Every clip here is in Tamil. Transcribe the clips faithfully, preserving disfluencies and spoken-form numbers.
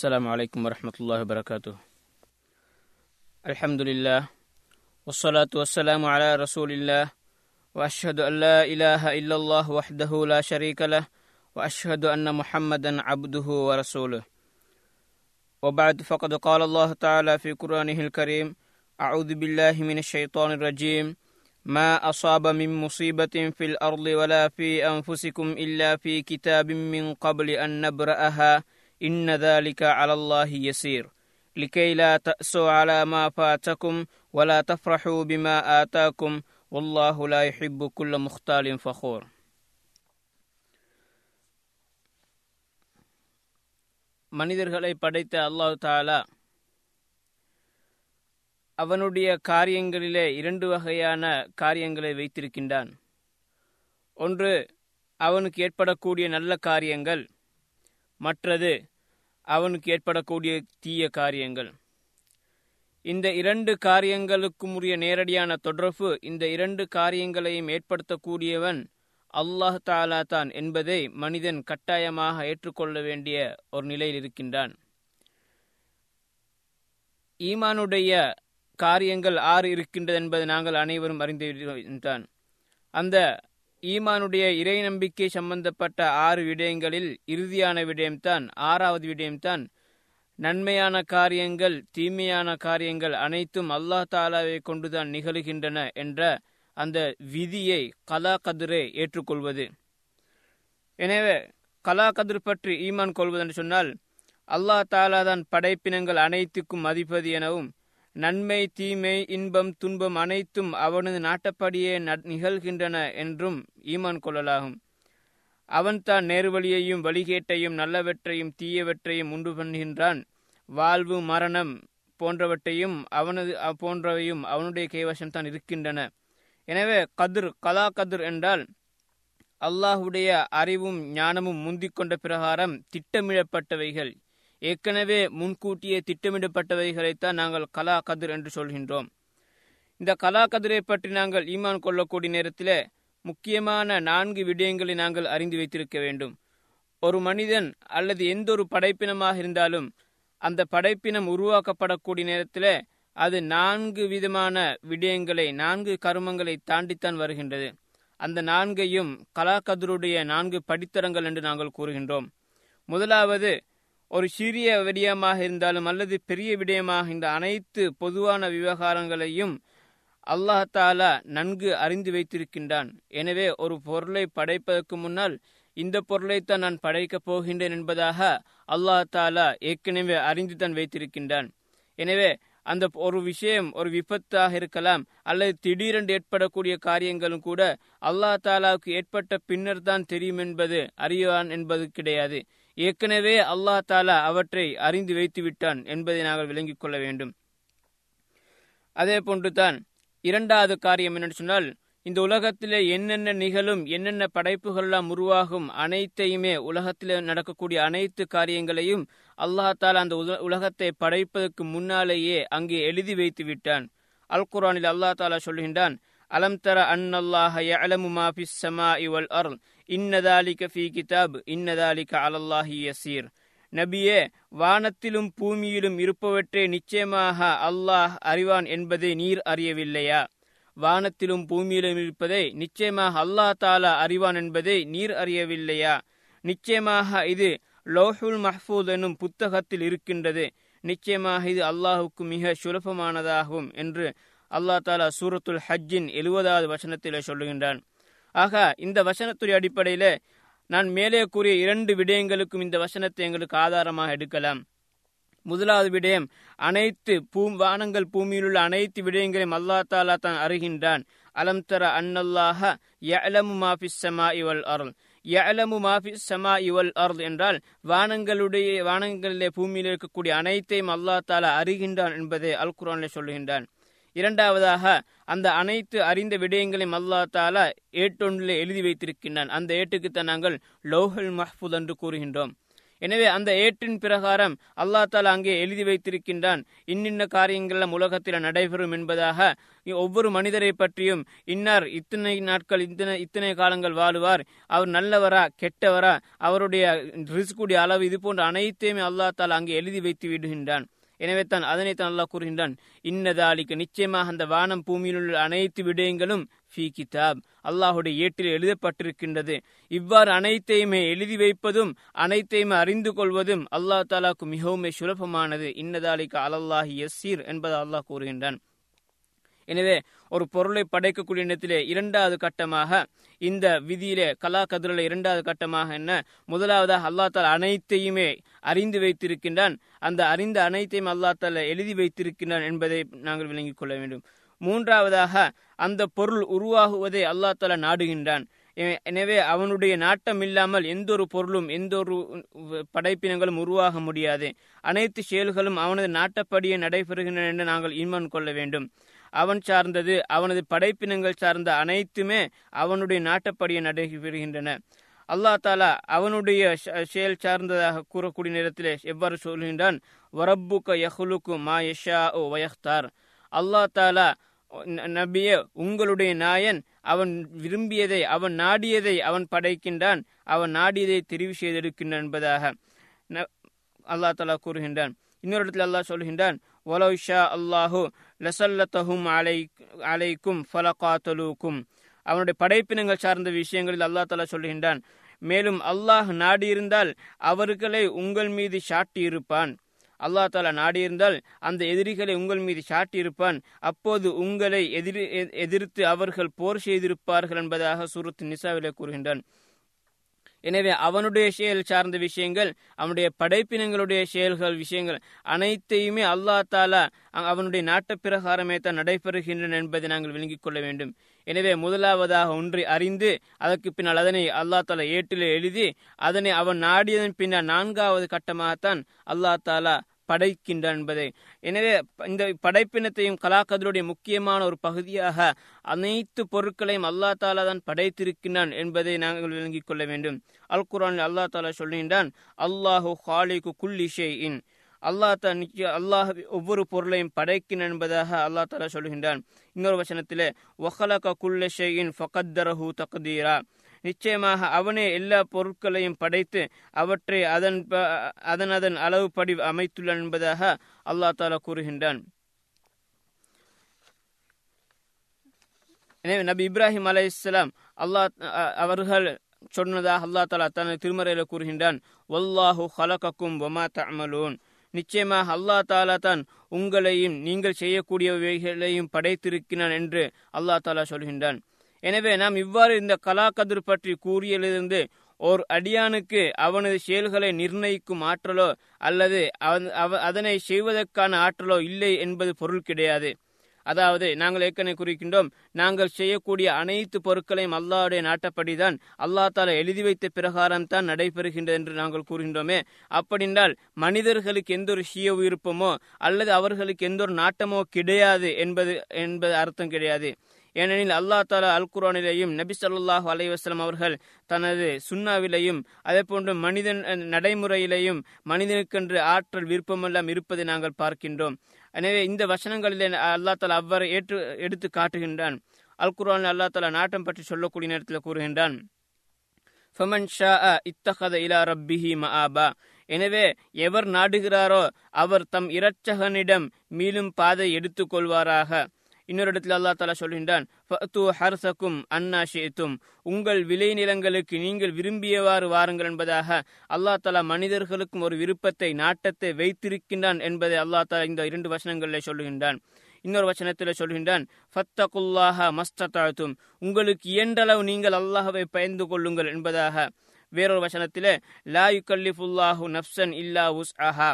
السلام عليكم ورحمة الله وبركاته الحمد لله والصلاة والسلام على رسول الله وأشهد أن لا إله إلا الله وحده لا شريك له وأشهد أن محمدا عبده ورسوله وبعد فقد قال الله تعالى في قرآنه الكريم أعوذ بالله من الشيطان الرجيم ما أصاب من مصيبة في الأرض ولا في أنفسكم إلا في كتاب من قبل أن نبرأها إن ذلك على الله يسير لكي لا تأسوا على ما فاتكم ولا تفرحوا بما آتاكم والله لا يحب كل مختال فخور. மனிதர்களை படைத்த அல்லாஹ் தஆலா அவனுடைய காரியங்களிலே இரண்டு வகையான காரியங்களை வைத்திருக்கின்றான். ஒன்று அவனுக்கு ஏற்படக்கூடிய நல்ல காரியங்கள், மற்றது அவனுக்கு ஏற்படக்கூடிய தீய காரியங்கள். இந்த இரண்டு காரியங்களுக்கும் உரிய நேரடியான தொடர்பு, இந்த இரண்டு காரியங்களையும் ஏற்படுத்தக்கூடியவன் அல்லாஹ் தஆலா தான் என்பதை மனிதன் கட்டாயமாக ஏற்றுக்கொள்ள வேண்டிய ஒரு நிலையில் இருக்கின்றான். ஈமானுடைய காரியங்கள் ஆறு இருக்கின்றது என்பதை நாங்கள் அனைவரும் அறிந்திருக்கின்றான். அந்த ஈமானுடைய இறை நம்பிக்கை சம்பந்தப்பட்ட ஆறு விடயங்களில் இறுதியான விடயம்தான், ஆறாவது விடயம்தான் நன்மையான காரியங்கள் தீமையான காரியங்கள் அனைத்தும் அல்லாஹ் தஆலாவை கொண்டுதான் நிகழ்கின்றன என்ற அந்த விதியை கலா கதிரை ஏற்றுக்கொள்வது. எனவே கலா கதிர் பற்றி ஈமான் கொள்வது என்று சொன்னால், அல்லாஹ் தஆலா தான் படைப்பினங்கள் அனைத்துக்கும் அதிபதி எனவும் நன்மை தீமை இன்பம் துன்பம் அனைத்தும் அவனது நாட்டப்படியே நிகழ்கின்றன என்றும் ஈமான் கொள்ளலாகும். அவன் தான் நேர்வழியையும் வழிகேட்டையும் நல்லவற்றையும் தீயவற்றையும் உண்டு பண்ணுகின்றான். வாழ்வு மரணம் போன்றவற்றையும் அவனது போன்றவையும் அவனுடைய கைவசம்தான் இருக்கின்றன. எனவே கதிர் கலா கதிர் என்றால் அல்லாஹுடைய அறிவும் ஞானமும் முந்திக்கொண்ட பிரகாரம் திட்டமிடப்பட்டவைகள், ஏற்கனவே முன்கூட்டியே திட்டமிடப்பட்டவைகளைத்தான் நாங்கள் கலா கதிர் என்று சொல்கின்றோம். இந்த கலா கதிரை பற்றி நாங்கள் ஈமான் கொள்ளக்கூடிய நேரத்தில் முக்கியமான நான்கு விடயங்களை நாங்கள் அறிந்து வைத்திருக்க வேண்டும். ஒரு மனிதன் அல்லது எந்த ஒரு படைப்பினமாக இருந்தாலும் அந்த படைப்பினம் உருவாக்கப்படக்கூடிய நேரத்தில் அது நான்கு விதமான விடயங்களை, நான்கு கருமங்களை தாண்டித்தான் வருகின்றது. அந்த நான்கையும் கலா கதிருடைய நான்கு படித்தரங்கள் என்று நாங்கள் கூறுகின்றோம். முதலாவது, ஒரு சிறிய விடயமாக இருந்தாலும் அல்லது பெரிய விடயமாக இந்த அனைத்து பொதுவான விவகாரங்களையும் அல்லாஹ் தஆலா நன்கு அறிந்து வைத்திருக்கின்றான். எனவே ஒரு பொருளை படைப்பதற்கு முன்னால் இந்த பொருளைத்தான் நான் படைக்கப் போகின்றேன் என்பதாக அல்லாஹ் தஆலா ஏற்கனவே அறிந்து தான் வைத்திருக்கின்றான். எனவே அந்த ஒரு விஷயம் ஒரு விபத்தாக இருக்கலாம் அல்லது திடீரென்று ஏற்படக்கூடிய காரியங்களும் கூட அல்லாஹ் தஆலாவுக்கு ஏற்பட்ட பின்னர் தான் தெரியும் என்பது அறிவான் என்பது கிடையாது. ஏற்கனவே அல்லாஹ் தஆலா அவற்றை அறிந்து வைத்து விட்டான் என்பதை நாங்கள் விளங்கிக் கொள்ள வேண்டும். அதே போன்றுதான் இரண்டாவது காரியம் என்னென்னு சொன்னால், இந்த உலகத்திலே என்னென்ன நிகழும் என்னென்ன படைப்புகள்லாம் உருவாகும் அனைத்தையுமே, உலகத்திலே நடக்கக்கூடிய அனைத்து காரியங்களையும் அல்லாஹ் தஆலா அந்த உலகத்தை படைப்பதற்கு முன்னாலேயே அங்கே எழுதி வைத்து விட்டான். அல் குர்ஆனில் அல்லாஹ் தஆலா சொல்கின்றான், அலம் தர அன்னல்லாஹ யஅலமு மா ஃபிஸ் ஸமாஇ வல் அர்ல் இன்னதாலிக ஃபீ கிதாப் இன்னதாலிக அலல்லாஹி யஸீர். நபியே, வானத்திலும் பூமியிலும் இருப்பவற்றை நிச்சயமாக அல்லாஹ் அறிவான் என்பதை நீர் அறியவில்லையா? வானத்திலும் பூமியிலும் இருப்பதை நிச்சயமாக அல்லாஹ் தஆலா அறிவான் என்பதை நீர் அறியவில்லையா? நிச்சயமாக இது லௌஹுல் மஹ்ஃபூஸ் என்னும் புத்தகத்தில் இருக்கின்றது. நிச்சயமாக இது அல்லாஹுக்கு மிக சுலபமானதாகும் என்று அல்லாஹ் தஆலா சூரத்துல் ஹஜ்ஜின் எழுபதாவது வசனத்திலே சொல்லுகின்றான். ஆக, இந்த வசனத்துறை அடிப்படையில் நான் மேலே கூறிய இரண்டு விடயங்களுக்கும் இந்த வசனத்தை எங்களுக்கு ஆதாரமாக எடுக்கலாம். முதலாவது விடயம், அனைத்து பூ வானங்கள் பூமியில் உள்ள அனைத்து விடயங்களையும் அல்லாஹ் தஆலா தான் அறிகின்றான். அலம் தர அன்னல்லாஹ யஅலமு மா ஃபிஸ் ஸமாஇ வல் அர்ல். யஅலமு மா ஃபிஸ் ஸமாஇ வல் அர்ல் என்றால் வானங்களுடைய வானங்களிலே பூமியில் இருக்கக்கூடிய அனைத்தையும் அல்லாஹ் தஆலா அறிகின்றான் என்பதை அல் குர்ஆனில் சொல்லுகின்றான். இரண்டாவதாக, அந்த அனைத்து அறிந்த விடயங்களையும் அல்லாஹ் தஆலா ஏட்டொன்றில் எழுதி வைத்திருக்கின்றான். அந்த ஏட்டுக்குத்தான் நாங்கள் லௌஹுல் மஹ்ஃபூஸ் என்று கூறுகின்றோம். எனவே அந்த ஏற்றின் பிரகாரம் அல்லா தாலா அங்கே எழுதி வைத்திருக்கின்றான். இன்னின்ன காரியங்கள் உலகத்தில் நடைபெறும் என்பதாக ஒவ்வொரு மனிதரை பற்றியும் இன்னார் இத்தனை நாட்கள் இத்தனை இத்தனை காலங்கள் வாழுவார், அவர் நல்லவரா கெட்டவரா, அவருடைய ரிஸ்குடைய அளவு, இது போன்ற அனைத்தையுமே அல்லா தாலா அங்கே எழுதி வைத்து விடுகின்றான். எனவே தான் அதனை தான் அல்லாஹ் கூறுகின்றான், இன்னதாலிக்கு நிச்சயமாக அந்த வானம் பூமியில் உள்ள அனைத்து விடயங்களும் ஃபீ கிதாப் அல்லாஹுடைய ஏட்டில் எழுதப்பட்டிருக்கின்றது. இவ்வாறு அனைத்தையுமே எழுதி வைப்பதும் அனைத்தையுமே அறிந்து கொள்வதும் அல்லா தாலாக்கு மிகவும் சுலபமானது. இன்னதாலிக்கு அலல்லாஹி யஸ்ஸீர் என்பதை அல்லாஹ் கூறுகின்றான். எனவே ஒரு பொருளை படைக்கக்கூடிய இடத்திலே இரண்டாவது கட்டமாக இந்த விதியிலே கலா கதிரிலே இரண்டாவது கட்டமாக என்ன, முதலாவதாக அல்லா தாலா அனைத்தையுமே அறிந்து வைத்திருக்கின்றான், அந்த அறிந்த அனைத்தையும் அல்லா தாலா எழுதி வைத்திருக்கின்றான் என்பதை நாங்கள் விளங்கிக் கொள்ள வேண்டும். மூன்றாவதாக அந்த பொருள் உருவாகுவதை அல்லா தாலா நாடுகின்றான். எனவே அவனுடைய நாட்டம் இல்லாமல் எந்த ஒரு பொருளும் எந்த ஒரு படைப்பினங்களும் உருவாக முடியாது. அனைத்து செயல்களும் அவனது நாட்டப்படியே நடைபெறுகின்றன என்று நாங்கள் ஈமான் கொள்ள வேண்டும். அவன் சார்ந்தது அவனது படைப்பினங்கள் சார்ந்த அனைத்துமே அவனுடைய நாட்டப்படியை நடைபெறுகின்றன. அல்லா தாலா அவனுடைய செயல் சார்ந்ததாக கூறக்கூடிய நேரத்திலே எவ்வாறு சொல்கின்றான், வரப்புக்க யஹ்லுக்கு மா யஷா ஓ வயஹ்தார். அல்லா தாலா நபியே உங்களுடைய நாயன் அவன் விரும்பியதை அவன் நாடியதை அவன் படைக்கின்றான், அவன் நாடியதை தெரிவு செய்திருக்கின்றான் என்பதாக அல்லா தாலா கூறுகின்றான். இன்னொரு இடத்துல அல்லாஹ் சொல்கின்றான், வலவ் ஷா அல்லாஹு லசல்லத்தஹும் அலை அலைக்கும் ஃபலகாத்தலூக்கும். அவனுடைய படைப்பினங்கள் சார்ந்த விஷயங்களில் அல்லா தாலா சொல்கின்றான், மேலும் அல்லாஹ் நாடியிருந்தால் அவர்களை உங்கள் மீது சாட்டியிருப்பான். அல்லா தாலா நாடியிருந்தால் அந்த எதிரிகளை உங்கள் மீது சாட்டியிருப்பான். அப்போது உங்களை எதிரி எதிர்த்து அவர்கள் போர் செய்திருப்பார்கள் என்பதாக சூரத்து நிசாவிலே கூறுகின்றான். எனவே அவனுடைய செயல் சார்ந்த விஷயங்கள் அவனுடைய படைப்பினங்களுடைய செயல்கள் விஷயங்கள் அனைத்தையுமே அல்லா தாலா அவனுடைய நாட்ட பிரகாரமே தான் நடைபெறுகின்றன என்பதை நாங்கள் விளங்கிக் கொள்ள வேண்டும். எனவே முதலாவதாக ஒன்றை அறிந்து அதற்கு பின்னால் அதனை அல்லா தாலா ஏட்டிலே எழுதி அதனை அவன் நாடியதன் பின்னால் நான்காவது கட்டமாகத்தான் அல்லா தாலா படைக்கின்றான் என்பதை. எனவே இந்த படைப்பினத்தையும் கலாக்கதிலுடைய முக்கியமான ஒரு பகுதியாக அனைத்து பொருட்களையும் அல்லா தாலா தான் படைத்திருக்கின்றான் என்பதை நாங்கள் விளங்கிக் கொள்ள வேண்டும். அல் குரானில் அல்லா தாலா சொல்கின்றான், அல்லாஹு ஹாலிகு குல்லி ஷைஇன். அல்லா தான் அல்லாஹ் ஒவ்வொரு பொருளையும் படைக்கின்றான் என்பதாக அல்லா தாலா சொல்கின்றான். இன்னொரு வசனத்திலே வஹலக குல்ல ஷைஇன் ஃபகத்தரஹு தக்தீரா. நிச்சயமாக அவனே எல்லா பொருட்களையும் படைத்து அவற்றை அதன் அதன் அதன் அளவுப்படி அமைத்துள்ளான் என்பதாக அல்லா தாலா கூறுகின்றான். எனவே நபி இப்ராஹிம் அலைஹிஸ்ஸலாம் அல்லா அவர்கள் சொன்னதாக அல்லா தாலா தனது திருமறையில கூறுகின்றான், வல்லாஹு ஹலகக்கும் வமா தஅமலூன். நிச்சயமாக அல்லா தாலா தான் உங்களையும் நீங்கள் செய்யக்கூடியவைகளையும் படைத்திருக்கிறான் என்று அல்லா தாலா சொல்கின்றான். எனவே நாம் இவ்வாறு இந்த கலாக்கதிர் பற்றி கூறியதிலிருந்து ஓர் அடியானுக்கு அவனது செயல்களை நிர்ணயிக்கும் ஆற்றலோ அல்லது அதனை செய்வதற்கான ஆற்றலோ இல்லை என்பது பொருள் கிடையாது. அதாவது நாங்கள் ஏற்கனவே குறிக்கின்றோம், நாங்கள் செய்யக்கூடிய அனைத்து பொருட்களையும் அல்லாஹ்வுடைய நாட்டப்படிதான் அல்லா தாலா எழுதி வைத்த பிரகாரம் தான் நடைபெறுகின்றது என்று நாங்கள் கூறுகின்றோமே. அப்படின்றால் மனிதர்களுக்கு எந்த ஒரு சுய விருப்பமோ அல்லது அவர்களுக்கு எந்த ஒரு நாட்டமோ கிடையாது என்பது என்பது அர்த்தம் கிடையாது. ஏனெனில் அல்லா தாலா அல் குரானிலேயும் நபி ஸல்லல்லாஹு அலைஹி வஸல்லம் அவர்கள் தனது சுன்னாவிலேயும் அதே போன்று மனிதன் நடைமுறையிலேயும் மனிதனுக்கென்று ஆற்றல் விருப்பமெல்லாம் இருப்பதை நாங்கள் பார்க்கின்றோம். எனவே இந்த வசனங்களிலே அல்லா தாலா அவ்வாறு ஏற்று எடுத்து காட்டுகின்றான். அல் குரானில் அல்லா தாலா நாட்டம் பற்றி சொல்லக்கூடிய நேரத்தில் கூறுகின்றான், ஃபமன் ஷாஅ இத்தகத இலா ரப்பிஹி மஆபா. எனவே எவர் நாடுகிறாரோ அவர் தம் இரட்சகனிடம் மீளும் பாதை எடுத்துக் கொள்வாராக. இன்னொரு இடத்துல அல்லா தாலா சொல்கின்றான், ஃபத்து ஹர்சக்கும் அன்னா ஷிதும். உங்கள் விளை நிலங்களுக்கு நீங்கள் விரும்பியவாறு வாருங்கள் என்பதாக அல்லா தாலா மனிதர்களுக்கும் ஒரு விருப்பத்தை நாட்டத்தை வைத்திருக்கின்றான் என்பதை அல்லா தாலா இந்த இரண்டு வசனங்களில் சொல்கின்றான். இன்னொரு வசனத்தில் சொல்கின்றான், ஃபத்தகுல்லாஹ மஸ்ததாத்தும். உங்களுக்கு இயன்றளவு நீங்கள் அல்லாஹவை பயந்து கொள்ளுங்கள் என்பதாக. வேறொரு வசனத்தில் லா யுகல்லிஃபுல்லாஹு நஃப்சன் இல்லா உஸ்அஹா.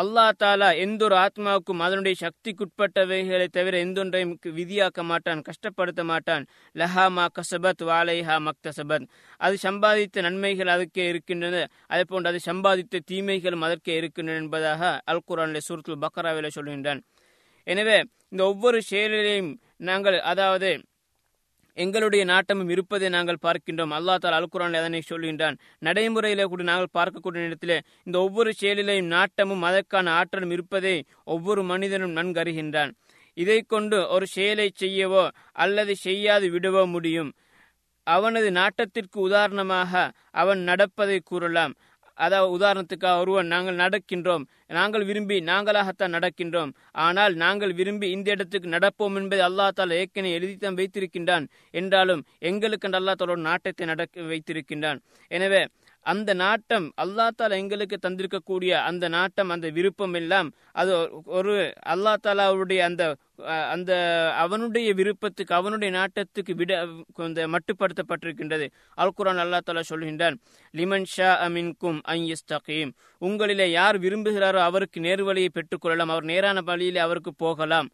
அல்லா தாலா எந்த ஒரு ஆத்மாவுக்கும் அதனுடைய சக்திக்குட்பட்டவைகளை தவிர எந்தொன்றையும் விதியாக்க மாட்டான், கஷ்டப்படுத்த மாட்டான். லஹா மா கசபத் வாலைஹா மக்தசபத். அது சம்பாதித்த நன்மைகள் அதற்கே இருக்கின்றது, அதே போன்று அது சம்பாதித்த தீமைகளும் அதற்கே இருக்கின்றன என்பதாக அல் குரானில் சூரத்துல் பக்கராவில் சொல்கின்றான். எனவே இந்த ஒவ்வொரு செயலிலையும் நாங்கள் அதாவது எங்களுடைய நாட்டமும் இருப்பதை நாங்கள் பார்க்கின்றோம். அல்லா தாலா அல்குரான் அதனை சொல்கின்றான். நடைமுறையில கூட நாங்கள் பார்க்கக்கூடிய இடத்திலே இந்த ஒவ்வொரு செயலிலையும் நாட்டமும் அதற்கான ஆற்றலும் இருப்பதை ஒவ்வொரு மனிதனும் நன்கறிகின்றான். இதை கொண்டு ஒரு செயலை செய்யவோ அல்லது செய்யாது விடவோ முடியும். அவனது நாட்டத்திற்கு உதாரணமாக அவன் நடப்பதை கூறலாம். அதாவது உதாரணத்துக்காக ஒருவன் நாங்கள் நடக்கின்றோம், நாங்கள் விரும்பி நாங்களாகத்தான் நடக்கின்றோம், ஆனால் நாங்கள் விரும்பி இந்த இடத்துக்கு நடப்போம் என்பதை அல்லா தாலா ஏற்கனவே எழுதித்தான் வைத்திருக்கின்றான். என்றாலும் எங்களுக்கு அல்லா தாலோட நாட்டத்தை நடக்க வைத்திருக்கின்றான். எனவே அந்த நாட்டம் அல்லா தாலா எங்களுக்கு தந்திருக்கக்கூடிய அந்த நாட்டம், அந்த விருப்பம் எல்லாம் அது ஒரு அல்லா தாலாவுடைய அந்த அந்த அவனுடைய விருப்பத்துக்கு, அவனுடைய நாட்டத்துக்கு விட மட்டுப்படுத்தப்பட்டிருக்கின்றது. அல்குரான் அல்லா தாலா சொல்கின்றான், லிமன் ஷா அமின்கும் ஐயஸ்தகீம், உங்களிலே யார் விரும்புகிறாரோ அவருக்கு நேர்வழியை பெற்றுக்கொள்ளலாம், அவர் நேரான வழியிலே அவருக்கு போகலாம்.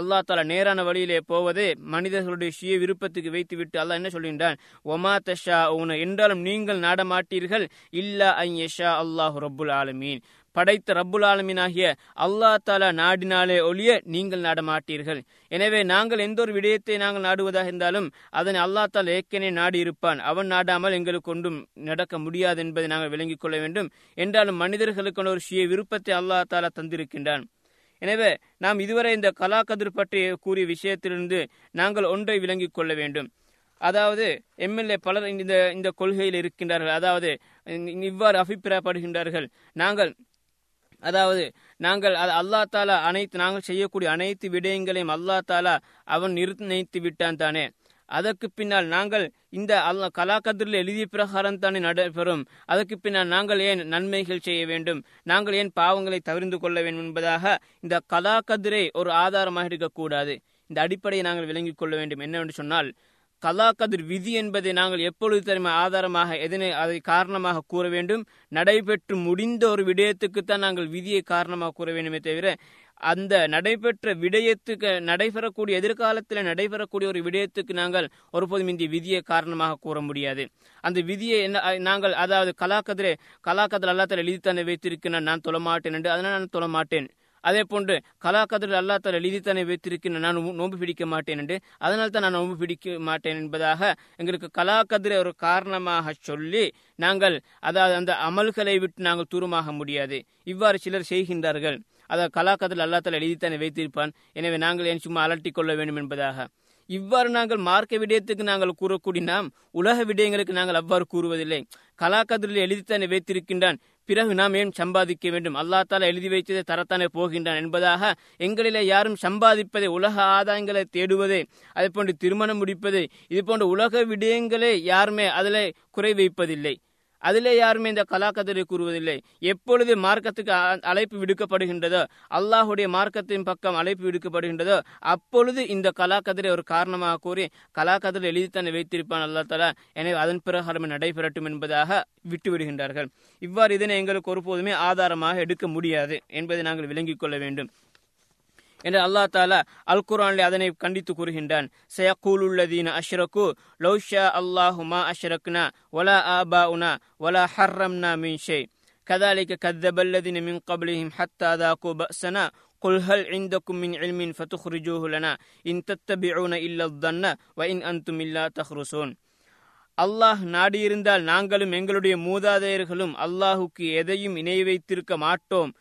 அல்லா தாலா நேரான வழியிலே போவதே மனிதர்களுடைய சுய விருப்பத்துக்கு வைத்துவிட்டு அல்லா என்ன சொல்கின்றான், ஒமா தஷா உன, என்றாலும் நீங்கள் நாடமாட்டீர்கள், இல்லா ஐயஷா அல்லாஹ் ரப்புல் ஆலமீன், படைத்த ரப்புல் ஆலமீனாகிய அல்லா தாலா நாடினாலே ஒழிய நீங்கள் நாடமாட்டீர்கள். எனவே நாங்கள் எந்த ஒரு விடயத்தை நாங்கள் நாடுவதாக இருந்தாலும் அதனை அல்லா தாலா ஏற்கனவே நாடி இருப்பான். அவன் நாடாமல் எங்களுக்கு ஒன்றும் நடக்க முடியாது என்பதை நாங்கள் விளங்கிக் கொள்ள வேண்டும். என்றாலும் மனிதர்களுக்கான ஒரு சுய விருப்பத்தை அல்லா தாலா தந்திருக்கின்றான். எனவே நாம் இதுவரை இந்த கலாக்கதிர் பற்றி கூறிய விஷயத்திலிருந்து நாங்கள் ஒன்றை விளங்கிக் கொள்ள வேண்டும். அதாவது எம்எல்ஏ பலர் இந்த இந்த கொள்கையில் இருக்கின்றார்கள். அதாவது இவ்வாறு அபிப்பிராயப்படுகின்றார்கள், நாங்கள் அதாவது நாங்கள் அல்லா தாலா அனைத்து நாங்கள் செய்யக்கூடிய அனைத்து விடயங்களையும் அல்லா தாலா அவன் நிர்ணயித்து விட்டான் தானே, அதற்கு பின்னால் நாங்கள் இந்த அல்லா கலாக்கதிரில் எழுதிய பிரகாரம் தானே நடைபெறும், அதற்கு பின்னால் நாங்கள் ஏன் நன்மைகள் செய்ய வேண்டும், நாங்கள் ஏன் பாவங்களை தவிர்த்து கொள்ள வேண்டும் என்பதாக இந்த கலாக்கதிரை ஒரு ஆதாரமாக இருக்கக்கூடாது. இந்த அடிப்படையை நாங்கள் விளங்கிக் கொள்ள வேண்டும். என்னவென்று சொன்னால், கலாக்கதிர் விதி என்பதை நாங்கள் எப்பொழுது தெரியுமா ஆதாரமாக எதனை அதை காரணமாக கூற வேண்டும், நடைபெற்று முடிந்த ஒரு விடயத்துக்குத்தான் நாங்கள் விதியை காரணமாக கூற வேண்டுமே தவிர, அந்த நடைபெற்ற விடயத்துக்கு நடைபெறக்கூடிய எதிர்காலத்தில் நடைபெறக்கூடிய ஒரு விடயத்துக்கு நாங்கள் ஒருபோதும் இந்த விதியை காரணமாக கூற முடியாது. அந்த விதியை நாங்கள் அதாவது கலாக்கதிரை கலாக்கதில் அல்லா தாலா எழுதித்தானே வைத்திருக்கிறேன், நான் தொழமாட்டேன் என்று, அதனால் நான் தொழமாட்டேன். அதே போன்று கலாக்கதிரில் அல்லா தாலா எழுதித்தானே வைத்திருக்கிறேன், நான் நோன்பு பிடிக்க மாட்டேன் என்று, அதனால் தான் நான் நோன்பு பிடிக்க மாட்டேன் என்பதாக எங்களுக்கு கலாக்கதிரை ஒரு காரணமாக சொல்லி நாங்கள் அதாவது அந்த அமல்களை விட்டு நாங்கள் தூரமாக முடியாது. இவ்வாறு சிலர் செய்கின்றார்கள். அதாவது கலாக்கத்தில் அல்லா தாலா எழுதித்தானே வைத்திருப்பான், எனவே நாங்கள் ஏன் சும்மா அலட்டி கொள்ள வேண்டும் என்பதாக. இவ்வாறு நாங்கள் மார்க்க விடயத்துக்கு நாங்கள் கூறக்கூடிய நாம் உலக விடயங்களுக்கு நாங்கள் அவ்வாறு கூறுவதில்லை. கலாக்கதிரில் எழுதித்தானே வைத்திருக்கின்றான், பிறகு நாம் ஏன் சம்பாதிக்க வேண்டும், அல்லா தாலா எழுதி வைத்ததை தரத்தானே போகின்றான் என்பதாக எங்களிலே யாரும் சம்பாதிப்பதை, உலக ஆதாயங்களை தேடுவதை, அதே போன்று திருமணம் முடிப்பது, இது போன்ற உலக விடயங்களை யாருமே அதில் குறை வைப்பதில்லை. அதிலே யாருமே இந்த கலாக்கதிரை கூறுவதில்லை. எப்பொழுது மார்க்கத்துக்கு அழைப்பு விடுக்கப்படுகின்றதோ, அல்லாஹுடைய மார்க்கத்தின் பக்கம் அழைப்பு விடுக்கப்படுகின்றதோ, அப்பொழுது இந்த கலாக்கதிரை ஒரு காரணமாக கூறி கலாக்கதிரை எழுதித்தானே வைத்திருப்பான் அல்லா தாலா, எனவே அதன் பிரகாரமே நடைபெறட்டும் என்பதாக விட்டுவிடுகின்றார்கள். இவ்வாறு இதனை எங்களுக்கு ஒருபோதுமே ஆதாரமாக எடுக்க முடியாது என்பதை நாங்கள் விளங்கிக் கொள்ள வேண்டும் என்று அல்லா தாலா அல் குரானிலே அதனை கண்டித்து கூறுகின்றான். சயக்கூலுல்லதீன அஷ்ரகு லௌ ஷா அல்லாஹு மா அஷ்ரக்னா வலா ஆபாஉனா வலா ஹர்ரம்னா மின் ஷய் கதாலிக கத்தபல்லதீன மின் கப்லிஹிம் ஹத்தா தாக்கூ பஸனா குல் ஹல் இந்தக்கும் மின் இல்மின் ஃபதுஹ்ரிஜூஹு லனா இன் தத்தபிஊன இல்லதன்ன வ இன் அன்தும் இல்லா தஹ்ருசூன். அல்லாஹ் நாடியிருந்தால் நாங்களும் எங்களுடைய மூதாதையர்களும் அல்லாஹுக்கு எதையும் இணை வைத்திருக்க மாட்டோம்,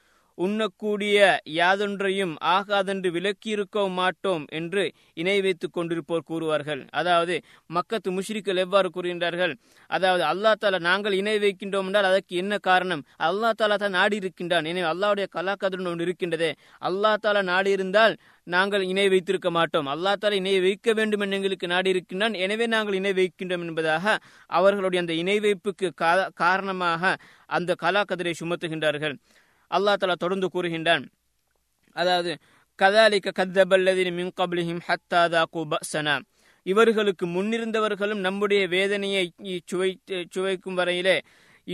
உண்ணக்கூடிய யாதொன்றையும் ஆகாதென்று விலக்கியிருக்க மாட்டோம் என்று இணை வைத்துக் கொண்டிருப்போர் கூறுவார்கள். அதாவது மக்கத்து முஷ்ரிக்கள் எவ்வாறு கூறுகின்றார்கள், அதாவது அல்லா தாலா நாங்கள் இணை வைக்கின்றோம் என்றால் அதற்கு என்ன காரணம், அல்லா தாலா தான் நாடி இருக்கின்றான், எனவே அல்லாவுடைய கலாக்கதிரன் ஒன்று இருக்கின்றதே, அல்லா தாலா நாடி இருந்தால் நாங்கள் இணை வைத்திருக்க மாட்டோம், அல்லா தாலா இணை வைக்க வேண்டும் என்று எங்களுக்கு நாடி இருக்கின்றான், எனவே நாங்கள் இணை வைக்கின்றோம் என்பதாக அவர்களுடைய அந்த இணை வைப்புக்கு காரணமாக அந்த கலாக்கதிரை சுமத்துகின்றார்கள். அல்லா தாலா தொடர்ந்து கூறுகின்றான். அதாவது கதாலிக கத்தபல்லதீன மின் கப்லிஹிம் ஹத்தா தாக்கூ பஸனா, இவர்களுக்கு முன்னிருந்தவர்களும் நம்முடைய வேதனையை சுவை சுவைக்கும் வரையிலே